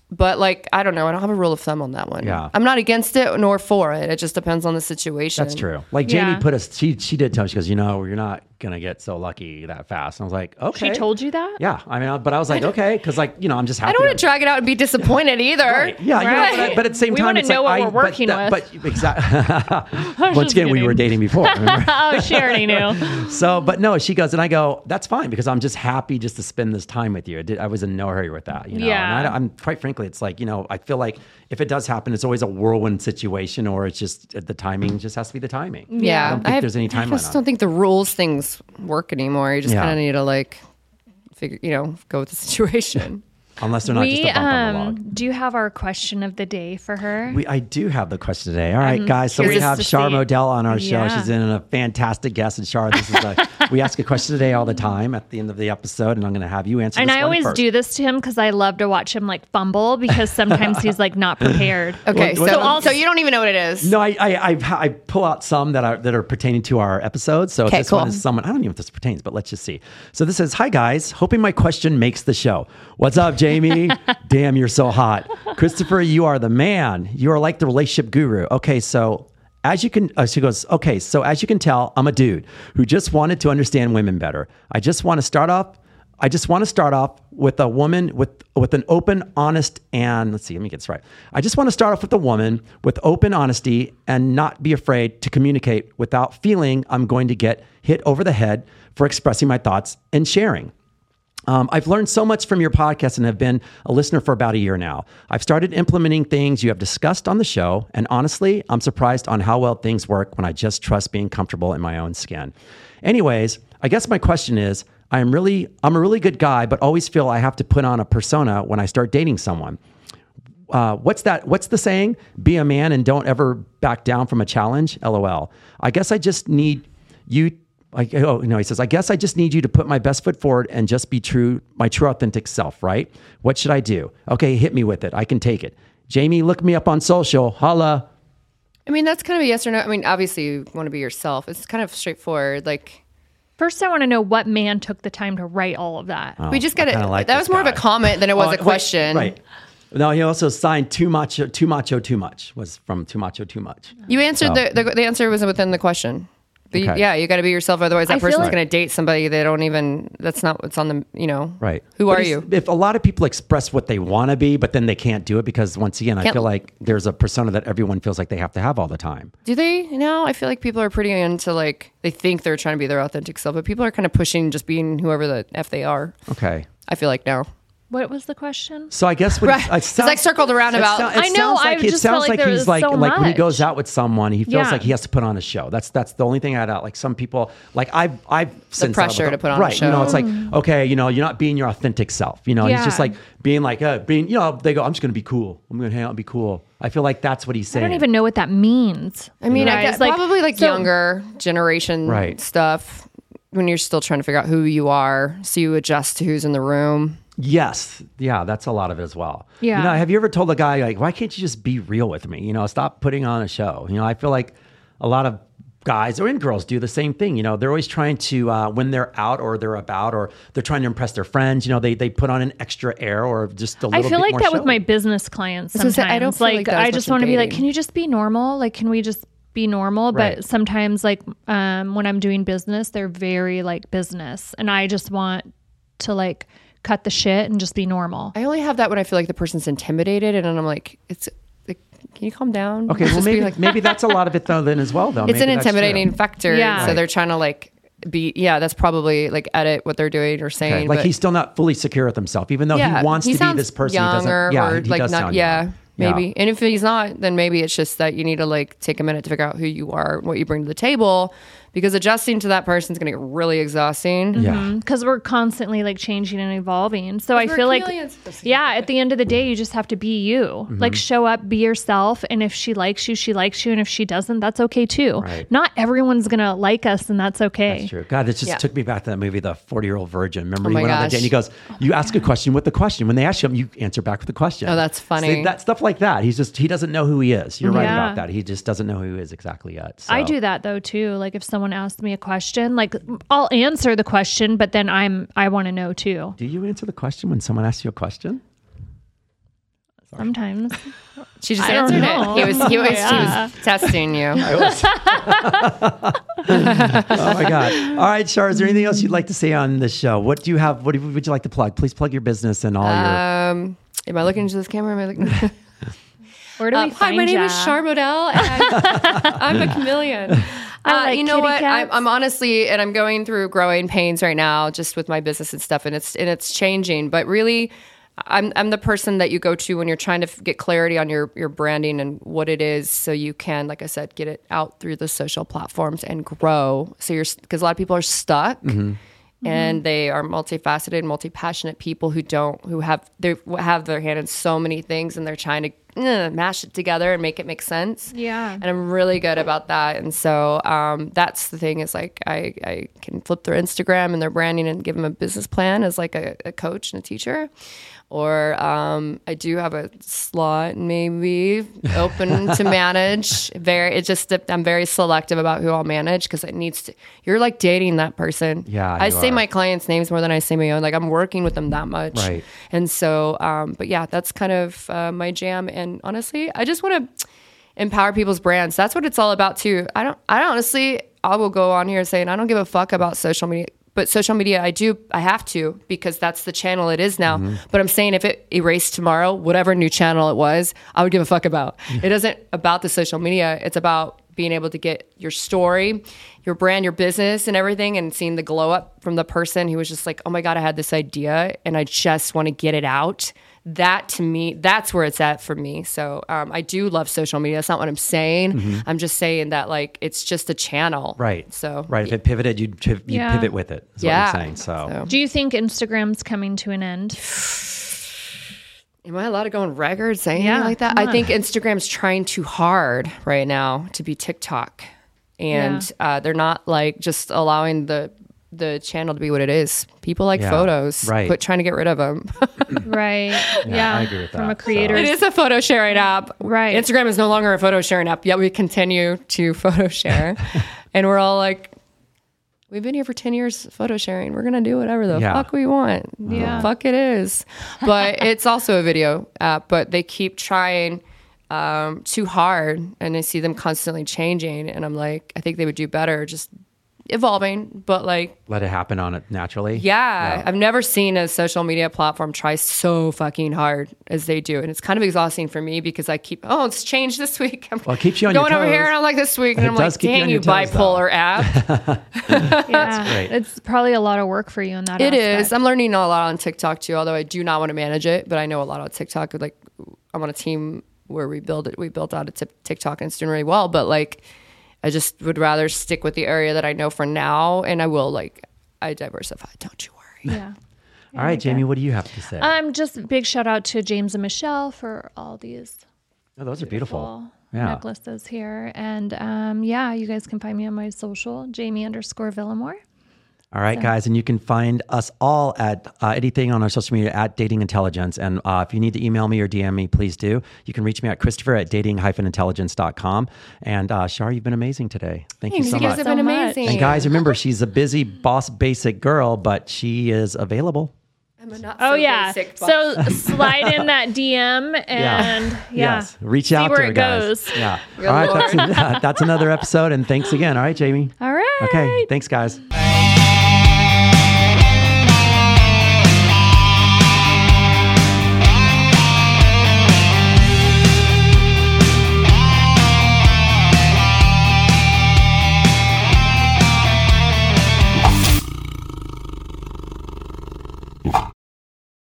But like, I don't know. I don't have a rule of thumb on that one. Yeah. I'm not against it nor for it. It just depends on the situation. That's true. Like Jamie put us, she did tell me, she goes, you know, you're not going to get so lucky that fast. And I was like, okay. She told you that? Yeah. I mean, but I was like, okay. Cause like, you know, I'm just happy. I don't want to drag it out and be disappointed either. Right. Yeah. Right. You know, but at the same time, we want to know what we're working with. But exactly. Once again, we were dating before. Oh, she already knew. So, but no, she goes, and I go, that's fine because I'm just happy just to spend this time with you. I was in no hurry with that. You know? Yeah. And I'm quite frankly, it's like, you know, I feel like if it does happen, it's always a whirlwind situation or it's just the timing just has to be the timing. Yeah. I don't think there's any timeline. I just don't think the rules things work anymore. You just kind of need to like figure, you know, go with the situation. Unless they're not just a bump on the log. Do you have our question of the day for her? I do have the question today. All right, guys. So we have Char Modelle on our show. She's in a fantastic guest. And Char, this is we ask a question today all the time at the end of the episode, and I'm going to have you answer this one first. And I always do this to him because I love to watch him fumble because sometimes he's not prepared. Okay, so you don't even know what it is. No, I pull out some that are pertaining to our episode. So this one is someone, I don't even know if this pertains, but let's just see. So this is, hi guys, hoping my question makes the show. What's up, Jamie? Damn, you're so hot. Christopher, you are the man. You are like the relationship guru. Okay, so as you can, she goes, okay, so as you can tell, I'm a dude who just wanted to understand women better. I just want to start off with a woman with an open, honest, and let me get this right. I just want to start off with a woman with open honesty and not be afraid to communicate without feeling I'm going to get hit over the head for expressing my thoughts and sharing. I've learned so much from your podcast and have been a listener for about a year now. I've started implementing things you have discussed on the show, and honestly, I'm surprised on how well things work when I just trust being comfortable in my own skin. Anyways, I guess my question is, I'm a really good guy, but always feel I have to put on a persona when I start dating someone. What's the saying? Be a man and don't ever back down from a challenge. LOL. I guess I just need you. He says, I guess I just need you to put my best foot forward and just be true, my true authentic self, right? What should I do? Okay, hit me with it. I can take it. Jamie, look me up on social. Holla. I mean, that's kind of a yes or no. I mean, obviously you want to be yourself. It's kind of straightforward. First, I want to know what man took the time to write all of that. Oh, we just got it. That was more of a comment than it was a question. Right. No, he also signed too much was from too macho, too much. You answered the answer was within the question. Okay. Yeah, you got to be yourself. Otherwise, that person's going to date somebody they don't even. That's not what's on the. Right? Who are you? If a lot of people express what they want to be, but then they can't do it because once again, I feel like there's a persona that everyone feels like they have to have all the time. Do they? No, I feel like people are pretty into they think they're trying to be their authentic self, but people are kind of pushing just being whoever the f they are. Okay. I feel like now. What was the question? So I guess when it's circled around about. I know. It sounds like when he goes out with someone, he feels like he has to put on a show. That's the only thing I doubt. Like some people, I've the pressure to put on a show. It's okay, you're not being your authentic self. He's just being they go, I'm just going to be cool. I'm going to hang out and be cool. I feel like that's what he's saying. I don't even know what that means. I mean, I guess probably younger generation stuff when you're still trying to figure out who you are, so you adjust to who's in the room. Yes. Yeah, that's a lot of it as well. Yeah. Have you ever told a guy, why can't you just be real with me? Stop putting on a show. I feel like a lot of guys or girls do the same thing. They're always trying to, when they're out or they're about or they're trying to impress their friends, they put on an extra air or just a little bit more show. I feel like that with my business clients sometimes. So I don't feel like I just want to be can you just be normal? Can we just be normal? Right. But sometimes when I'm doing business, they're very business. And I just want to cut the shit and just be normal. I only have that when I feel like the person's intimidated, and I'm it's can you calm down? Okay, well maybe that's a lot of it though then as well though. It's an intimidating factor. Yeah. So they're trying to that's probably edit what they're doing or saying. Okay. But he's still not fully secure with himself, even though he wants to be this person. Maybe. And if he's not, then maybe it's just that you need to take a minute to figure out who you are, what you bring to the table, because adjusting to that person is going to get really exhausting. Yeah. Mm-hmm. Cause we're constantly changing and evolving. So I feel at the end of the day, you just have to be you, show up, be yourself. And if she likes you, she likes you. And if she doesn't, that's okay too. Right. Not everyone's going to like us, and that's okay. That's true. God, it just took me back to that movie, The 40-Year-Old Virgin. Remember he went on the date and he goes, you ask a question with the question. When they ask him, you answer back with the question. Oh, that's funny. So that stuff like that. He's just, he doesn't know who he is. You're right about that. He just doesn't know who he is exactly yet. So. I do that though too. If someone asks me a question, I'll answer the question, but then I want to know too. Do you answer the question when someone asks you a question? Sorry. Sometimes. She just answered it. He was testing you. Oh my God. All right, Char, is there anything else you'd like to say on the show? What do you have? What would you like to plug? Please plug your business and all your... Am I looking into this camera? Am I looking... Where do we find you? Hi, my name is Char Modelle, and I'm a chameleon. You know what? I'm honestly, and I'm going through growing pains right now, just with my business and stuff, and it's changing. But really, I'm the person that you go to when you're trying to get clarity on your branding and what it is, so you can, like I said, get it out through the social platforms and grow. So because a lot of people are stuck. Mm-hmm. Mm-hmm. And they are multifaceted, multi-passionate people who have their hand in so many things, and they're trying to mash it together and make it make sense. Yeah. And I'm really good about that. And so that's the thing, is like I can flip their Instagram and their branding and give them a business plan as like a coach and a teacher. Or I do have a slot maybe open to manage. I'm very selective about who I'll manage, because it needs to. You're like dating that person. Yeah, I say my clients' names more than I say my own. Like, I'm working with them that much, right? And so, but yeah, that's kind of my jam. And honestly, I just want to empower people's brands. That's what it's all about too. I will go on here saying I don't give a fuck about social media. But social media, I have to, because that's the channel it is now. Mm-hmm. But I'm saying if it erased tomorrow, whatever new channel it was, I would give a fuck about. It isn't about the social media. It's about being able to get your story, your brand, your business and everything, and seeing the glow up from the person who was just like, oh my God, I had this idea and I just want to get it out. That, to me, that's where it's at for me. So I do love social media. That's not what I'm saying. Mm-hmm. I'm just saying that, like, it's just a channel. Right. So right. If it pivoted, you'd pivot with it. Is what I'm saying. So do you think Instagram's coming to an end? Am I allowed to go on record saying anything like that? I think Instagram's trying too hard right now to be TikTok. And they're not, like, just allowing the channel to be what it is. People like photos, right? But trying to get rid of them. Right. Yeah, I agree with that. From a creator. So. It is a photo sharing app. Right. Instagram is no longer a photo sharing app, yet we continue to photo share. And we're all like, we've been here for 10 years photo sharing. We're going to do whatever the fuck we want. Yeah. The fuck it is. But it's also a video app, but they keep trying too hard, and I see them constantly changing. And I'm like, I think they would do better just evolving, but like... let it happen on it naturally. Yeah. I've never seen a social media platform try so fucking hard as they do. And it's kind of exhausting for me, because I keep, it's changed this week. I'm it keeps you on going your toes. Over here, and I'm like, this week. And I'm like, dang you, bipolar app. That's great. It's probably a lot of work for you in that aspect. It is. I'm learning a lot on TikTok too, although I do not want to manage it, but I know a lot on TikTok. Like, I'm on a team where we built out a TikTok, and it's doing really well, but like... I just would rather stick with the area that I know for now, and I will, like, I diversify. Don't you worry. Yeah. All right, Jamie, what do you have to say? Just big shout out to James and Michelle for all these. Oh, those are beautiful. Necklaces here. And you guys can find me on my social, Jamie_Villamore. All right, guys, and you can find us all at anything on our social media at Dating Intelligence. And if you need to email me or DM me, please do. You can reach me at Christopher@dating-intelligence.com. And Char, you've been amazing today. Thank you so much. You guys have been amazing. And guys, remember, she's a busy boss basic girl, but she is available. So slide in that DM and reach out to her, guys. See where it goes. Yeah. All right, that's another episode. And thanks again. All right, Jamie. All right. Okay. Thanks, guys.